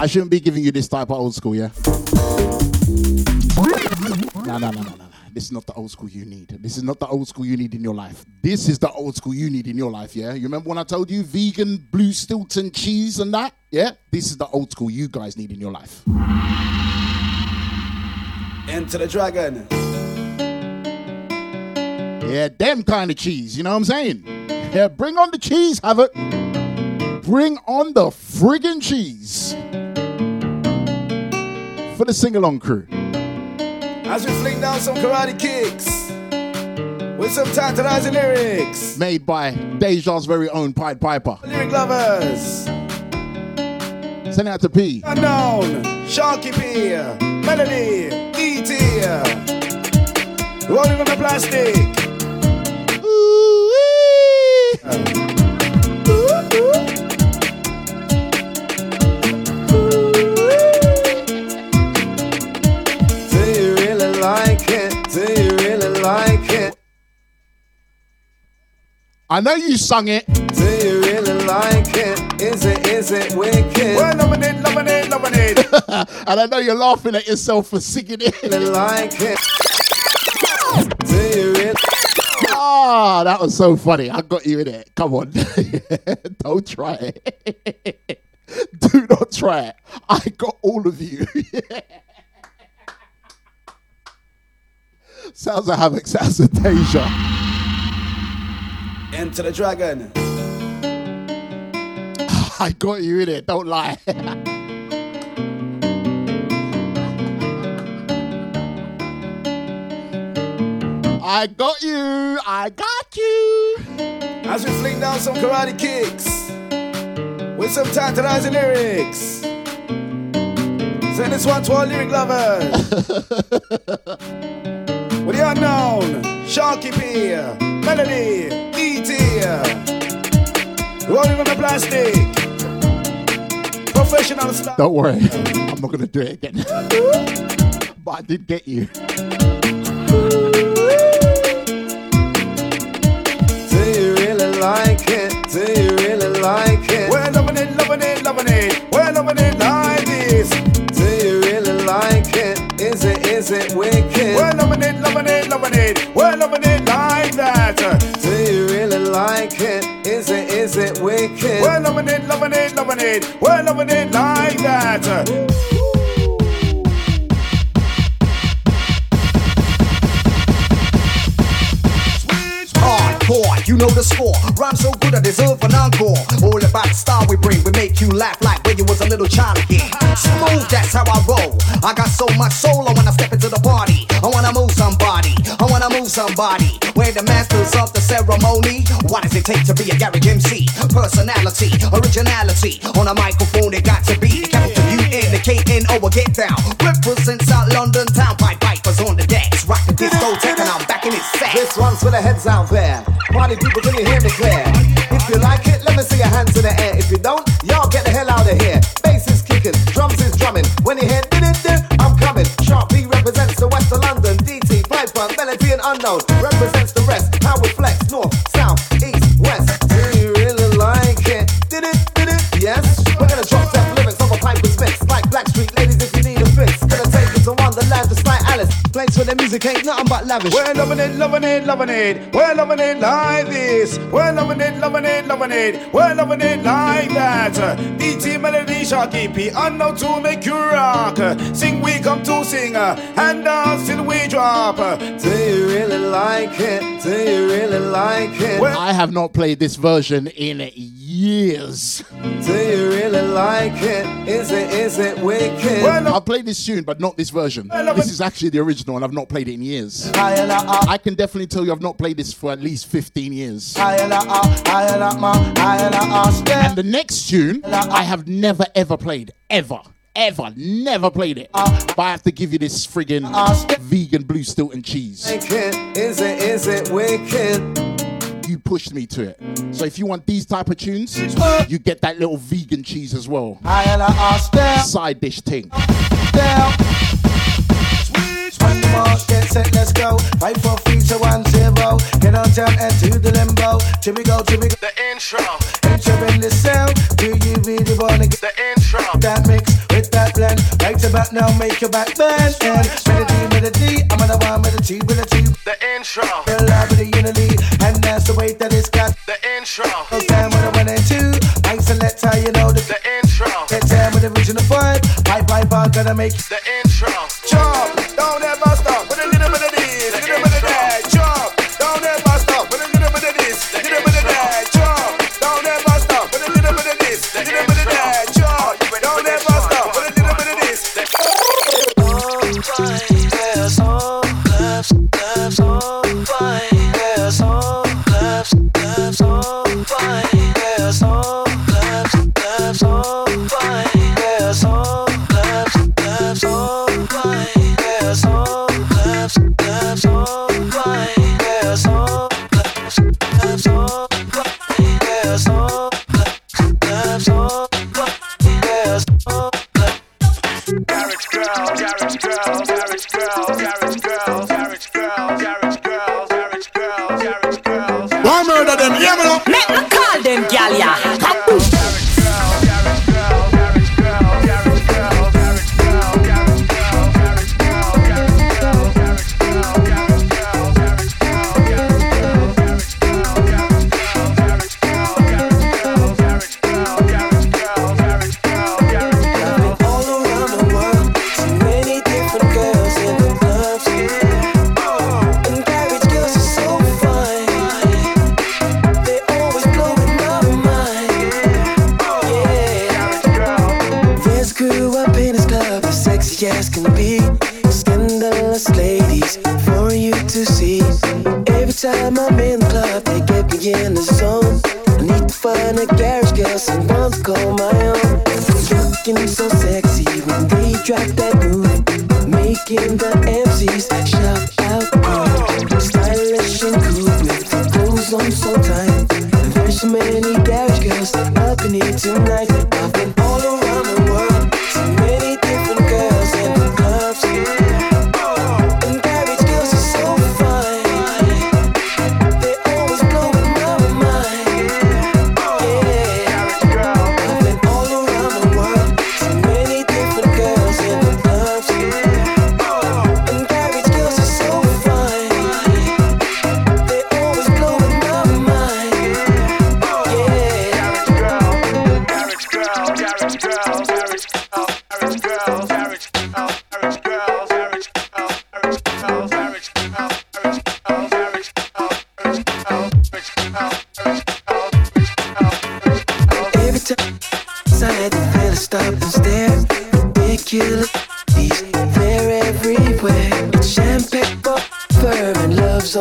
I shouldn't be giving you this type of old school, yeah? No, no, no, no, no. This is not the old school you need. This is not the old school you need in your life. This is the old school you need in your life, yeah? You remember when I told you vegan, blue Stilton cheese and that? Yeah? This is the old school you guys need in your life. Enter the Dragon. Yeah, them kind of cheese, you know what I'm saying? Yeah, bring on the cheese, Havoc. Bring on the friggin' cheese for the sing-along crew. As we fling down some karate kicks with some tantalizing lyrics made by Deja's very own Pied Piper. Lyric lovers. Send out to P. Unknown, Sharky P, Melody, E T. Rolling on the plastic. Ooh-wee. Um. I know you sung it. Do you really like it? Is it, is it wicked? We're loving it, loving it, loving it. And I know you're laughing at yourself for singing it. Really like it. Do you really? Ah, oh, that was so funny. I got you in it. Come on. Don't try it. Do not try it. I got all of you. Sounds of Havoc, sounds of Deja. Enter the Dragon. I got you in it, don't lie. I got you, I got you. As we fling down some karate kicks with some tantalizing lyrics. Send this one to our lyric lovers. With the unknown, Sharky P, Melody, rolling on the plastic. Professional style. Don't worry, I'm not gonna do it again. But I did get you. Do you really like it? Do you really like it? We're loving it, loving it, loving it. We're loving it like this. Do you really like it? Is it, is it wicked? We're loving it, loving it, loving it. it, we're loving it like that. Do you really like it? Is it, is it wicked? We're loving it, loving it, loving it, we're loving it like that. Hardcore, you know the score. Rhyme so good I deserve an encore. All about the style we bring, we make you laugh like when you was a little child again. Smooth, that's how I roll. I got so much soul, I wanna step into the party. I wanna move somebody, I wanna move somebody. We're the masters of the ceremony. What does it take to be a Garage M C? Personality, originality. On a microphone it got to be. The capital U N, the K N O, or get down. Represent South London town, pipe pipers on the decks. Rock the discotheque and I'm back in its sack. This one's for the heads out there. Party people, can you hear me clear? If you like it, let me see your hands in the air. If you don't, y'all get the hell out of here. Bass is kicking, drums is drumming. When you hear did-it-did, I'm coming. Sharp P represents the west of London. D T, Piper, Melody and Unknown represents the rest. How we flex, north, south, east, west. Do you really like it? Did it, did it, yes? We're gonna drop death lyrics over Piper's mix. Like Black Street ladies, if you need a fix. Gonna take you to Wonderland just like Alice. Place where the music ain't nothing but lavish. We're loving it, loving it, loving it. We're loving it like this. We're loving it, loving it, loving it. We're loving it like that. D T, Melody, Shark, E P, unknown to make you rock. Sing, we come to sing, and dance till we drop. Do you really like it? Do you really like it? Well, I have not played this version in years. Do you really like it? Is it, is it wicked? Well, I played this tune, but not this version. Well, this is actually the original. And I've not played it in years. I can definitely tell you I've not played this for at least fifteen years. And the next tune I have never ever played. Ever. Ever. Never played it. But I have to give you this friggin' vegan blue Stilton cheese. Is it, is it wicked? You pushed me to it. So if you want these type of tunes, you get that little vegan cheese as well. Side dish thing. On the mark, get set, let's go. Five, four, three, two, one, zero. Get on down and do the limbo. Here we go, here we go. The intro. Enter in the sound. Do you really wanna get the intro? That mix with that blend. Right to back now, make your back bend. And melody, melody. I'm on the one with a T, with a T. The intro. The love of the unity. And that's the way that it's got. The intro. Go down with a one and two. I select how you know the, the intro. Get down with the original vibe. Pipe, pipe, I'm gonna make the intro. Chop. Don't ever stop with a little bit of this, a little bit of that. Chop, don't ever stop with a little bit of this, a little bit of that. Chop, don't ever stop with a little bit of this, a little bit of that. Chop, don't ever stop with a little bit of this. Oh, fine, there's all left, there's all fine, there's all left, there's all fine, there's all left, there's all fine, there's all left, there's all fine. There's all left, there's all right, there's all left, there's all right, there's all left, there's all right, there's all left. Garage girl, garage girl, garage girl, garage girl, garage girl, garage girl, garage girl, garage girl. Why murder them? Yeah, man. Make me call them gal ya. Time I'm in the club, they get me in the zone. I need to find a garage girl, someone to call my own. Looking so sexy when they drop that groove, making the M Cs shout out. Oh. Stylish and cool with the clothes on so tight. There's so many garage girls up in here tonight. I've been all around the world, so many different girls in the clubs.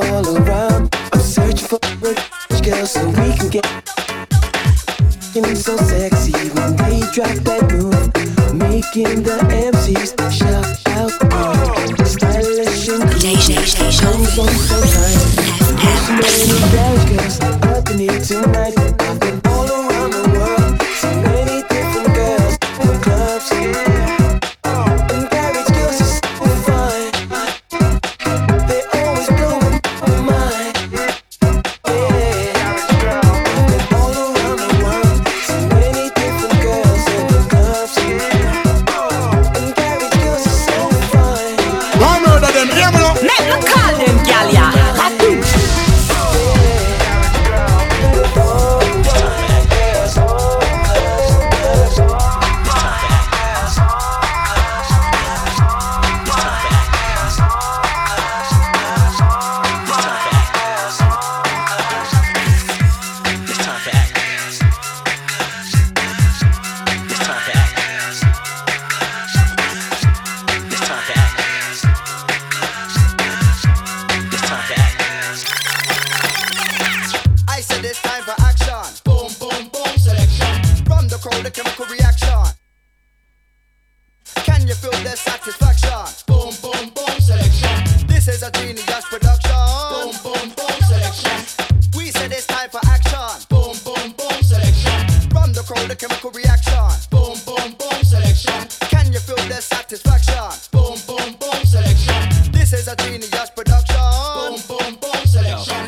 all around. I'm searching for a rich girl so we can get. Making so sexy when they drop that move, making the M Cs shout out. Stylish and cool, shows on so fine. So many bad girls up in here tonight. I've been all around the world, so many different girls in the clubs. And garage girls are so fine. They always blow my mind. Yeah, I've been all around the world, so many different girls in the clubs. And garage girls are so fine. I murder them, yeah, man. Make me call them, gal, yeah.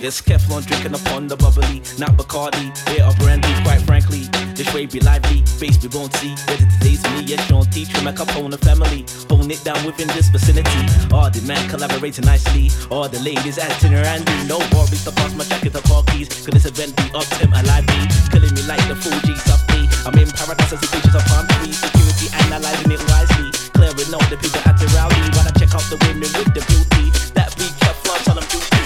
It's Keflon drinking upon the bubbly, not Bacardi, they are brandy, quite frankly. This way be lively, face be bouncy. Whether today's me, yes, John T, trim a Capone family. Bone it down within this vicinity. All the men collaborating nicely. All the ladies acting randy. No worries, the boss, my jacket, the car keys. Could this event be up to my life? Killing me like the Fuji softly. I'm in paradise as the features of palm trees. Security analyzing it wisely. Clearing out the people acting rowdy. While I check out the women with the beauty. That be Keflon, tell them duty.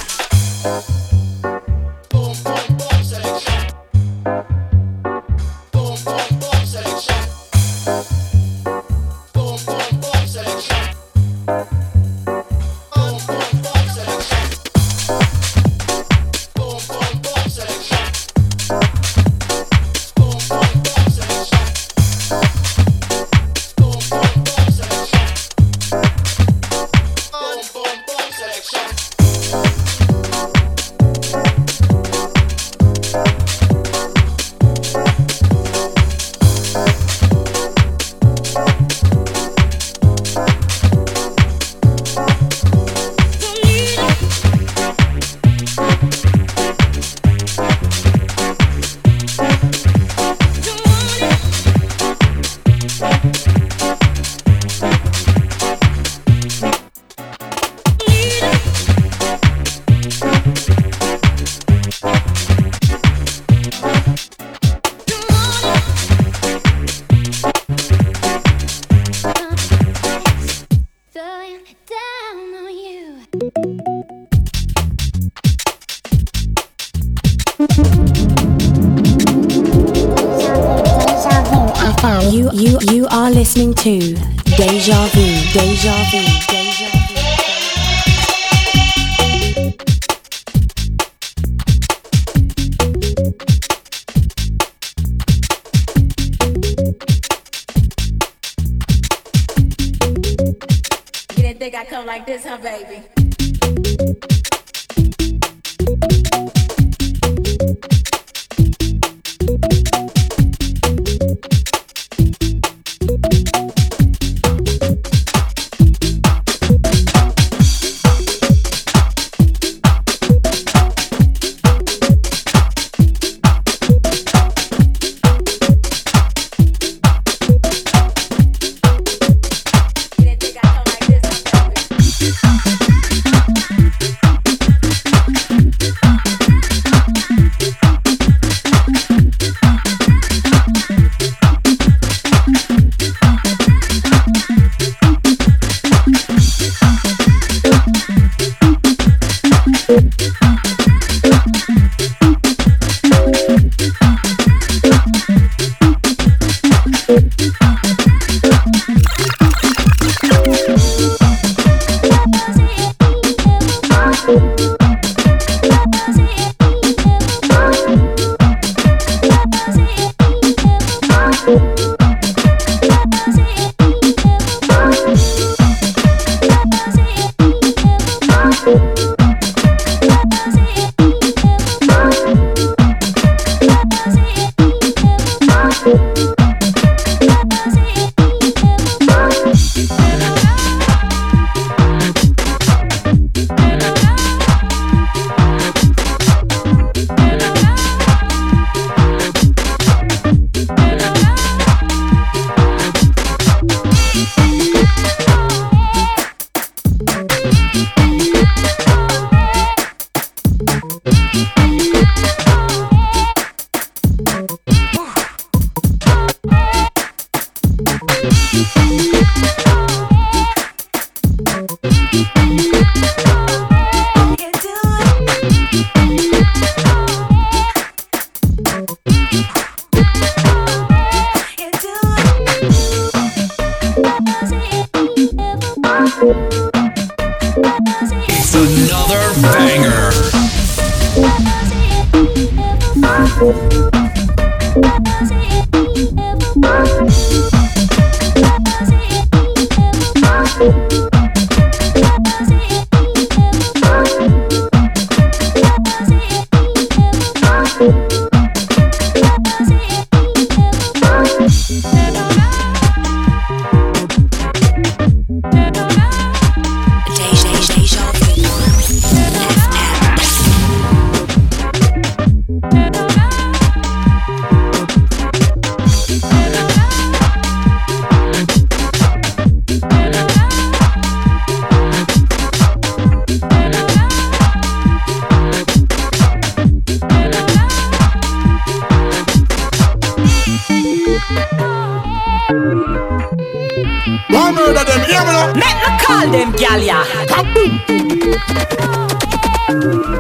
You, you, you are listening to Deja Vu, Deja Vu, Deja Vu. You didn't think I'd come like this, huh, baby? Thank you. Let me call them gal ya. I like the way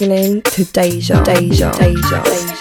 listening to Deja, Deja, Deja, Deja.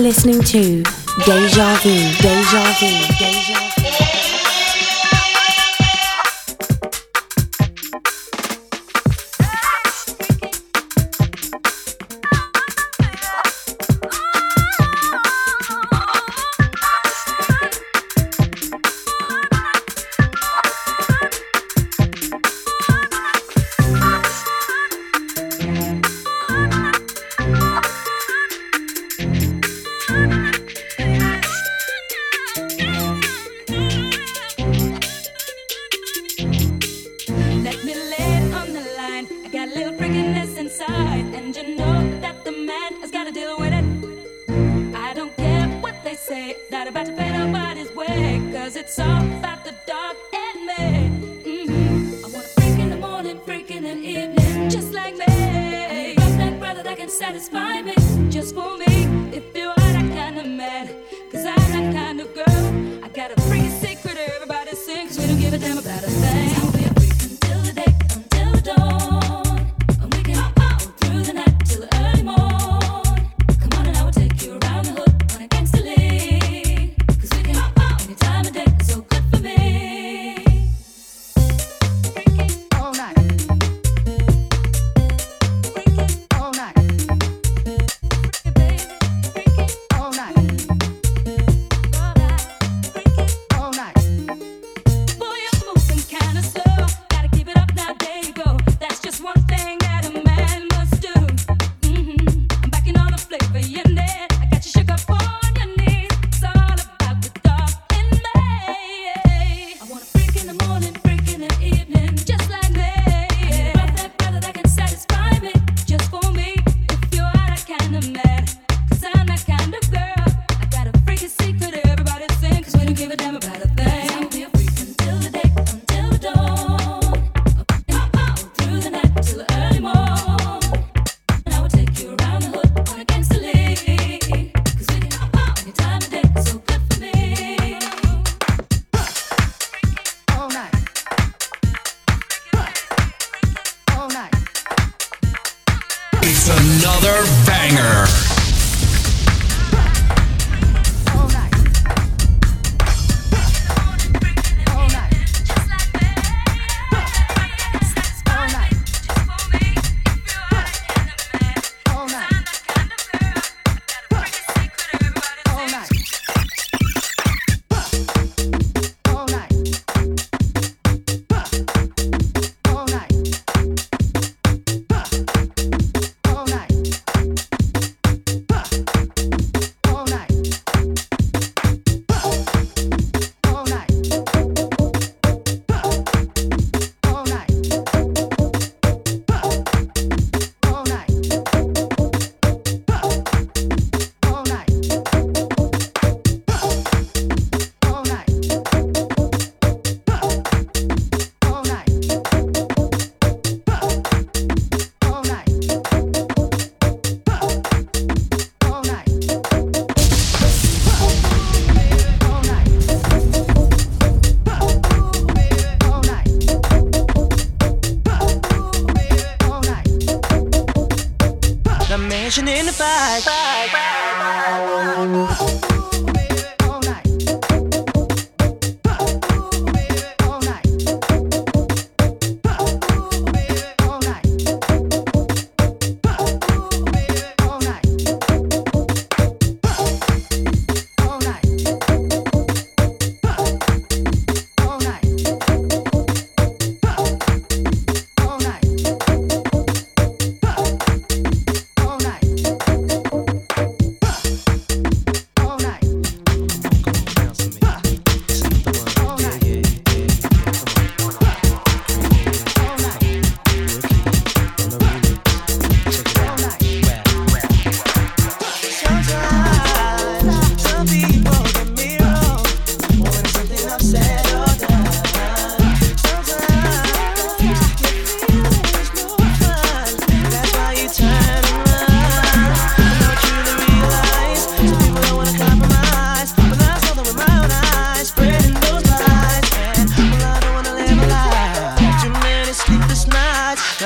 Listening to Deja Vu, Deja Vu, Deja Vu.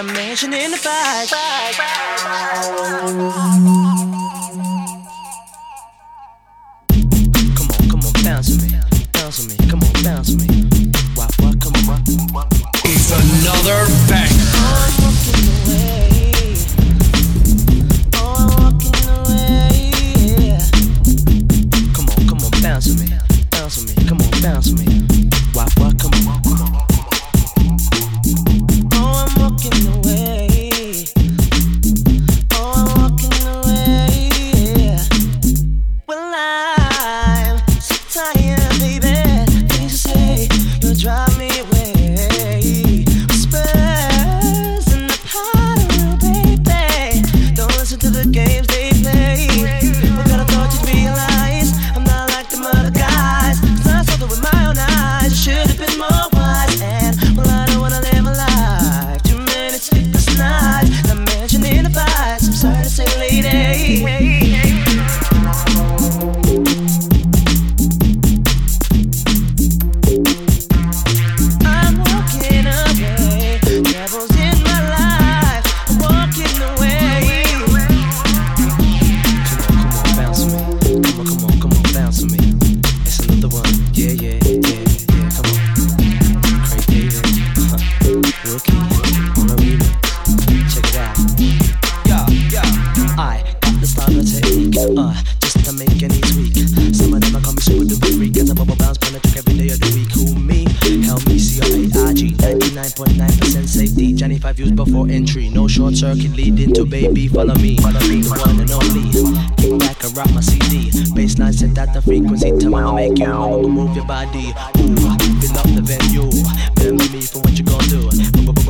a mansion in the fight. Come on, come on, bounce with me, bounce with me, come on, bounce with me. Why, why, come on, why, why. It's another banger. Bounce with me, bounce with me, come on, bounce with me. Why, why, come on, come on. Oh, I'm walking away. Oh, I'm walking away, yeah. Well, I'm so tired, baby. Things you say, you drive me away. Whispers in the party room, baby. Don't listen to the games they play. What kind of thought you'd realize? Should've been more wise, and well, I don't wanna live a life. Two minutes, pick this night. I'm mentioning the vibes. I'm sorry to say, lady. I'm walking away. Devil's in my life. I'm walking away. Come on, come on, bounce with me. Come on, come on, come on, bounce with me. It's another one, yeah, yeah, yeah. Rookie, on a remix, check it out. Yo, yo, I got this line to take, uh, just to make it each week. Some of them I call me super duper freak, cause I bubble bounce, but I trick every day of the week. Who me? Help me, C R A I G, ninety-nine point nine percent safety, Johnny five views before entry. No short circuit leading to baby, follow me, follow me, the one and only. Kick back and rock my C D, baseline set at the frequency, tell me I'll make you, I'll move your body. Ooh, fill up the venue, remember me for what you gon' do.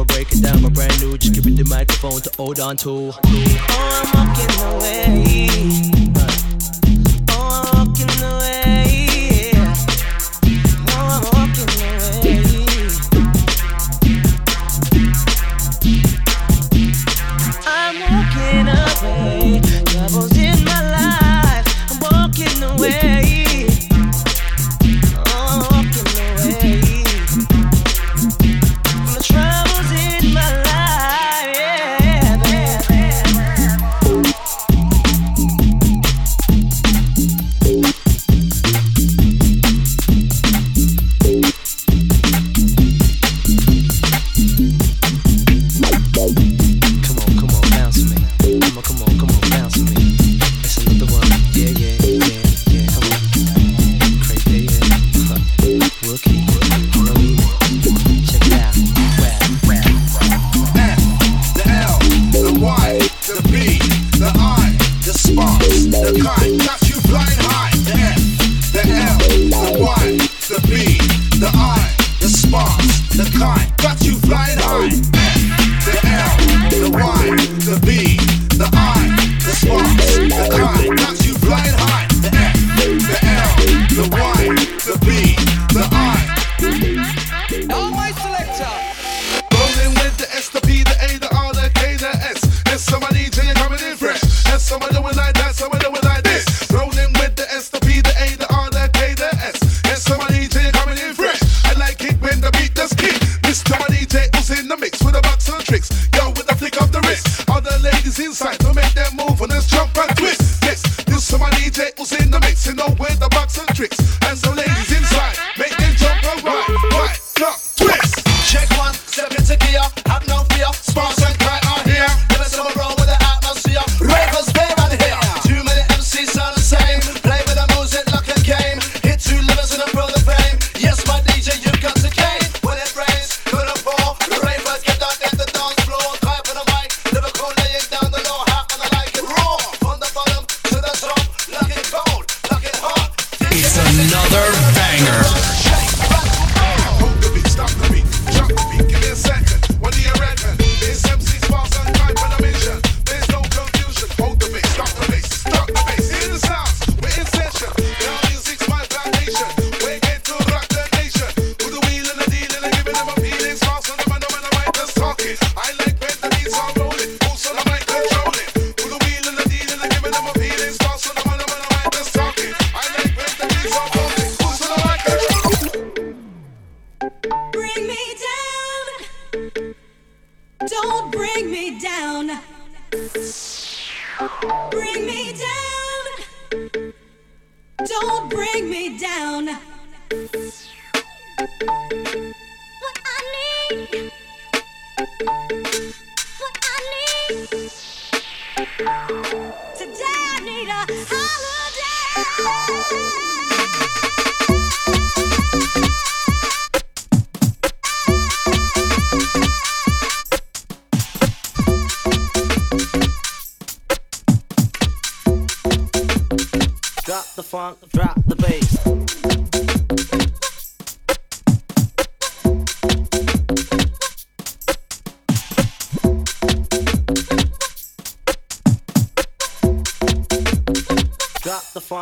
Break it down, my brand new. Just give me the microphone to hold on to. Oh, I'm walking away. Oh, I'm walking away. Oh, I'm walking away. I'm walking away. Troubles in my life. I'm walking away. Oh, I'm walking away.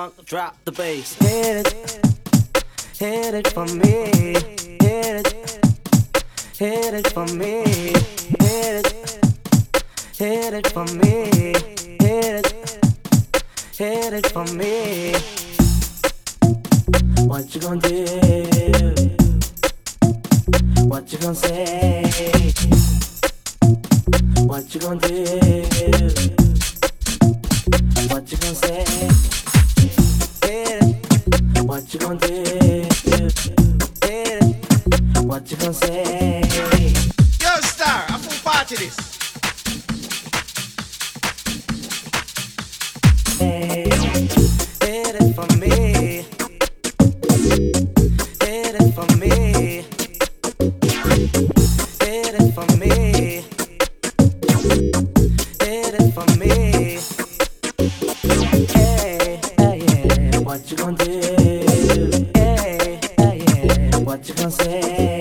funk, drop the bass. Hit it, hit it for me. Hit it, hit it for me. Hit it, hit it for me. Hit it, hit it for me. What you gonna do? What you gonna say? What you gonna do? What you gonna say? Yeah. What you gonna do? Yeah. What you gonna say? Yo, star, I'm full party this. Hey, hit it for me. Hit it for me. Hit it for me. Hit it for me. What you gonna do? Hey, hey, yeah. What you gonna say?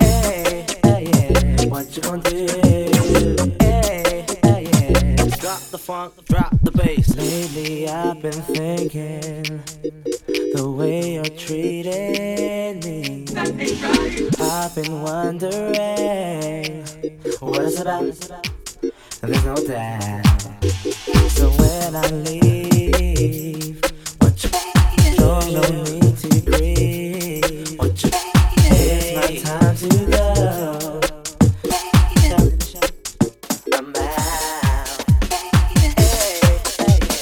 Hey, hey, yeah. What you gonna do? Hey, hey, yeah. Drop the funk, drop the bass. Lately I've been thinking the way you're treating me. I've been wondering what it's about. There's no doubt. So when I leave, don't need to grieve. It's my time to go. I'm out. Hey, hey,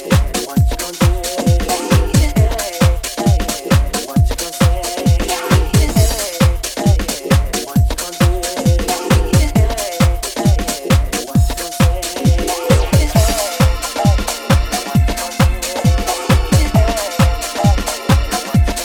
yeah. What you gonna do? Hey, hey, yeah. What you gonna say? Hey, hey, yeah. What you gonna do? Hey, hey, yeah. What you gonna say? Hey, hey, yeah. What you gonna do? Hey, hey, yeah.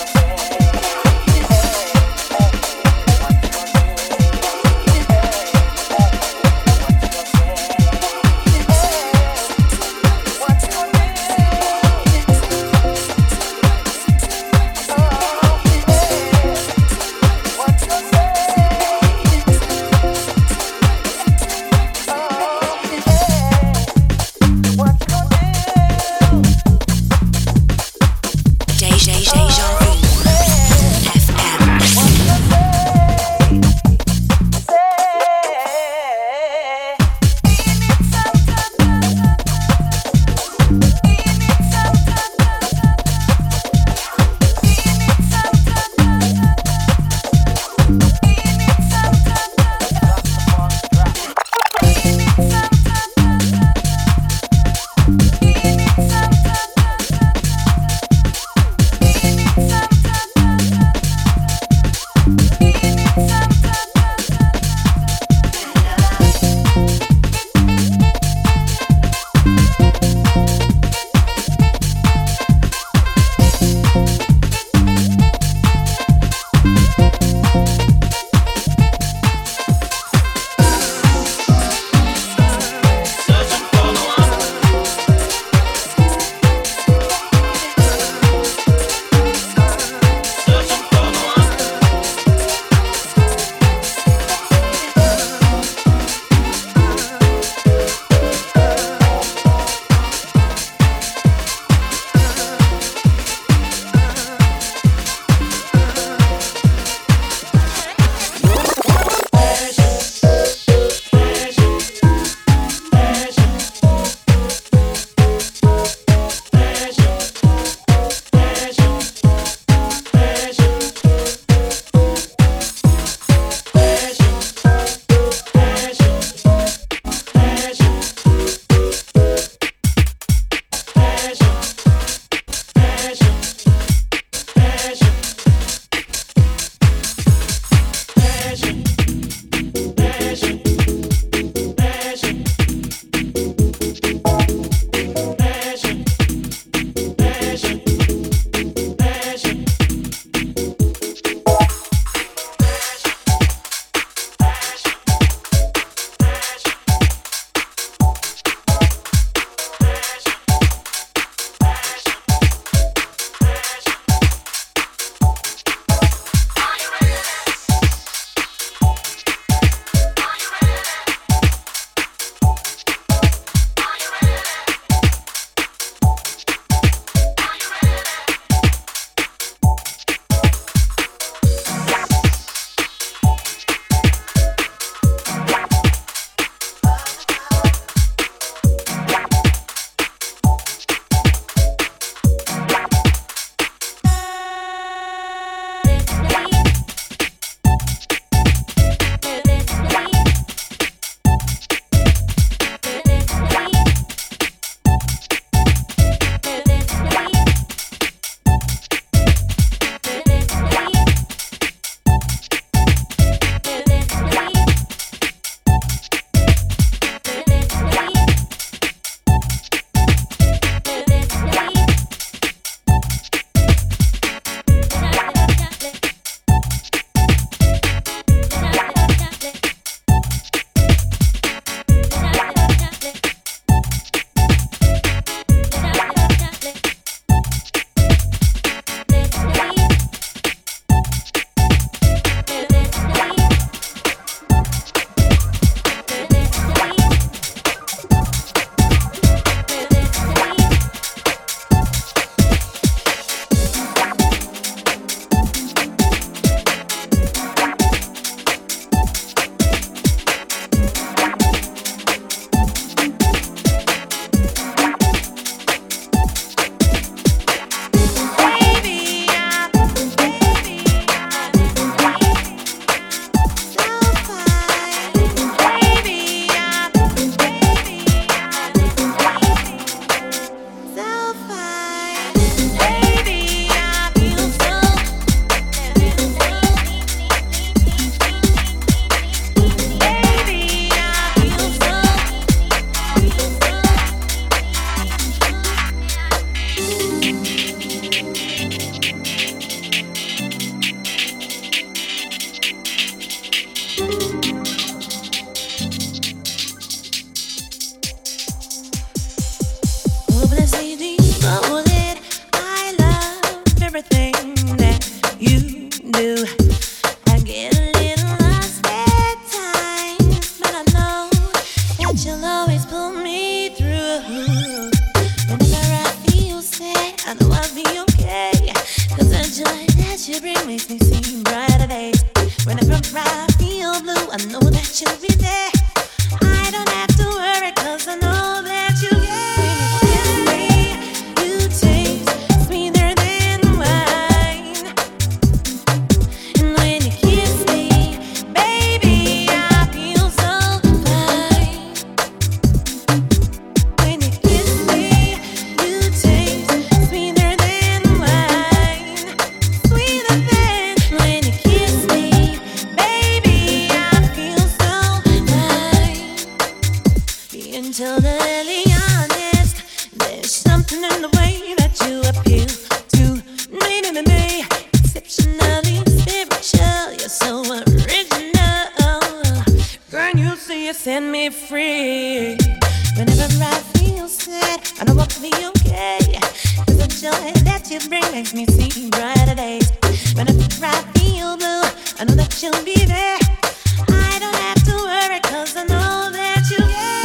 do. I get a little lost at times, but I know that you'll always pull me through. Whenever I feel sad, I know I'll be okay, 'cause the joy that you bring makes me see brighter days. Whenever I feel blue, I know that you'll be there. I don't have to worry, 'cause I know that you care. Send me free. Whenever I feel sad, I know I'll be okay, 'cause the joy that you bring makes me see brighter days. Whenever I feel blue, I know that you'll be there. I don't have to worry, 'cause I know that you care.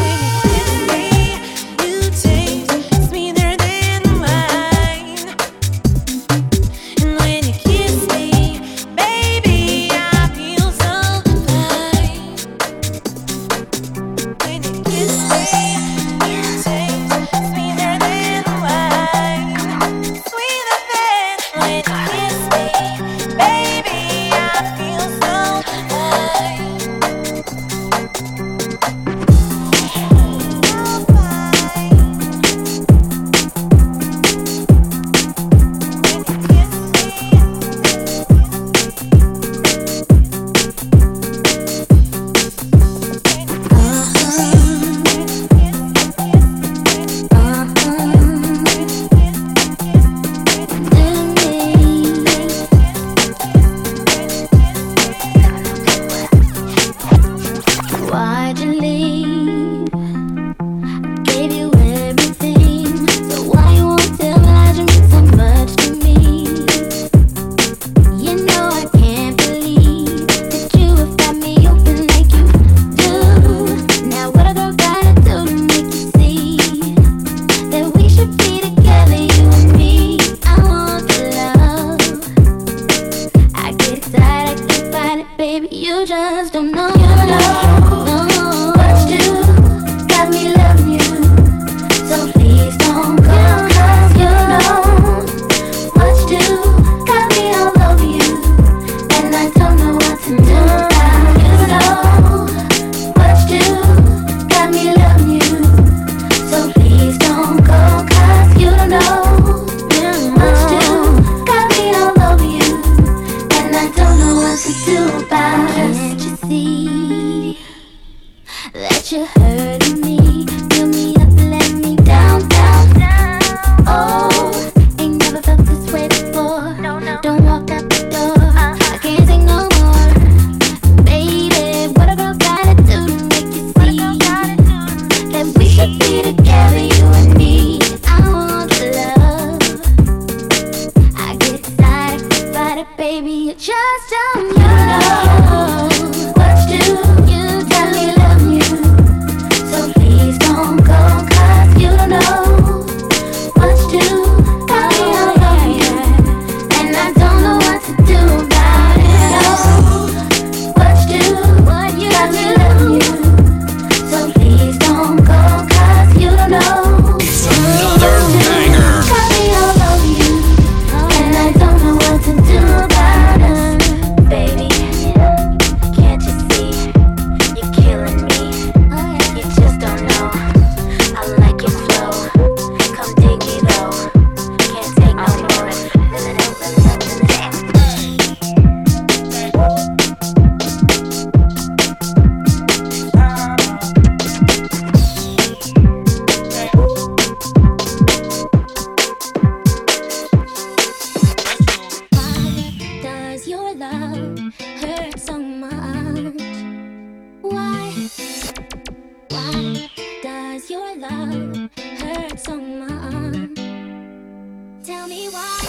Tell me why.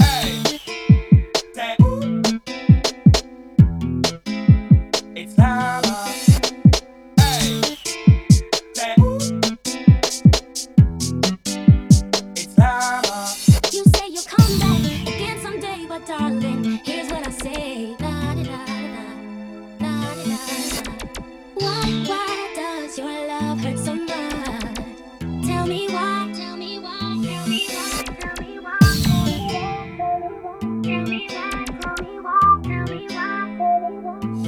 Hey. That. darling, here's what I say. La da da da, la da da da. Why, why does your love hurt so much? Tell me why, tell me why, tell me why, tell me why, tell me why, tell me why, tell me why, tell me why, tell me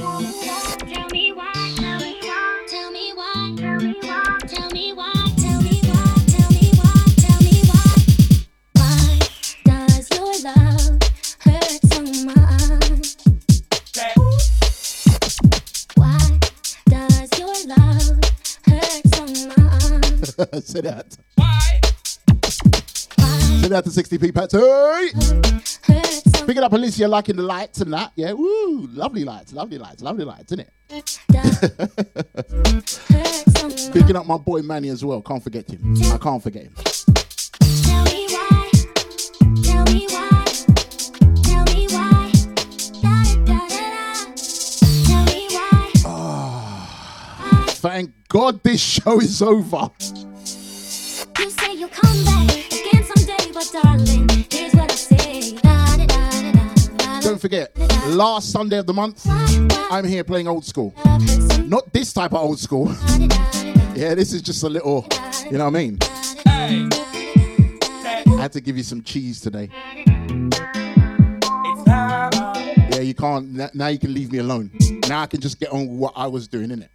why, tell me why, tell me why. Sit out. Why? Sit out to sixty p Patsy. Pick it up, Alicia, liking the lights and that. Yeah, woo, lovely lights, lovely lights, lovely lights, isn't it? Picking up my boy Manny as well. Can't forget him. I can't forget him. Tell me why. Tell me why. Thank God this show is over. You say you'll come back again someday, but darling, here's what I say. Da, da, da, da, da. Don't forget, last Sunday of the month, I'm here playing old school. Not this type of old school. Yeah, this is just a little, you know what I mean? Hey. I had to give you some cheese today. Yeah, you can't, now you can leave me alone. Now I can just get on with what I was doing, innit?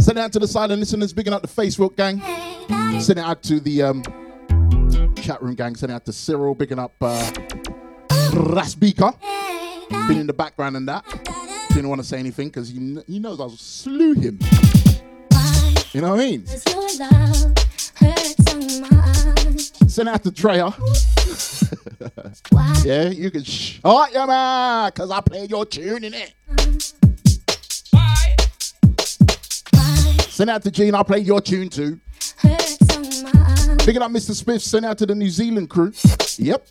Send it out to the silent listeners, bigging up the Facebook gang. Send it out to the um, chat room gang. Send it out to Cyril, bigging up uh, Rasbika. Been in the background and that. Didn't want to say anything because he, kn- he knows I slew him. You know what I mean? Send it out to Drea. Yeah, you can shut your mouth because I played your tune in it. Send out to Gene, I'll play your tune too. Big it up, Mister Smith. Send out to the New Zealand crew. Yep.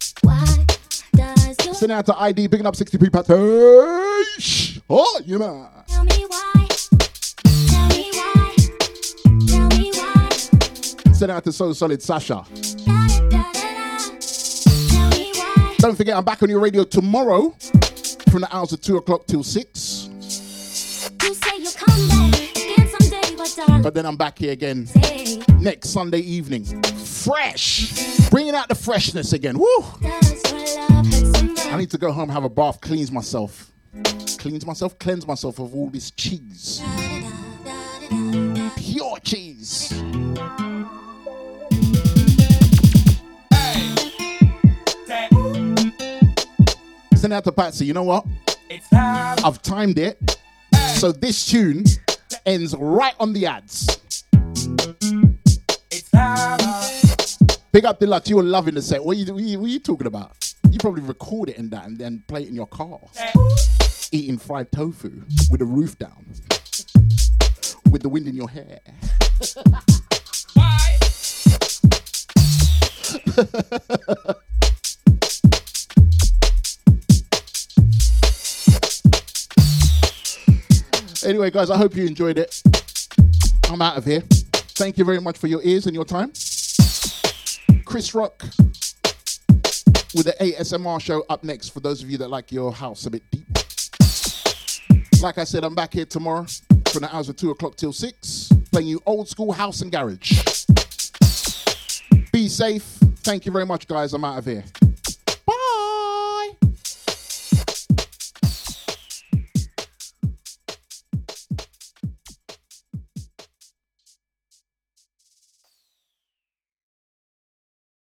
Send out to I D, big it up sixty p Pat. Oh, you know. Tell me why. Tell me why. Tell me why. Send out to So Solid Sasha. Da, da, da, da. Tell me why. Don't forget, I'm back on your radio tomorrow from the hours of two o'clock till six. You say you'll come back. But then I'm back here again next Sunday evening. Fresh. Bringing out the freshness again. Woo. I need to go home, have a bath, cleanse myself. Cleanse myself, cleanse myself of all this cheese. Pure cheese. Send out to Patsy. You know what? I've timed it. So this tune ends right on the ads. Big up Deluxe, you were loving the set. What are you, what are you, what are you talking about? You probably record it in that and then play it in your car. Eating fried tofu with the roof down. With the wind in your hair. Why? Anyway, guys, I hope you enjoyed it. I'm out of here. Thank you very much for your ears and your time. Chris Rock with the A S M R show up next for those of you that like your house a bit deep. Like I said, I'm back here tomorrow from the hours of two o'clock till six, playing you old school house and garage. Be safe. Thank you very much, guys. I'm out of here.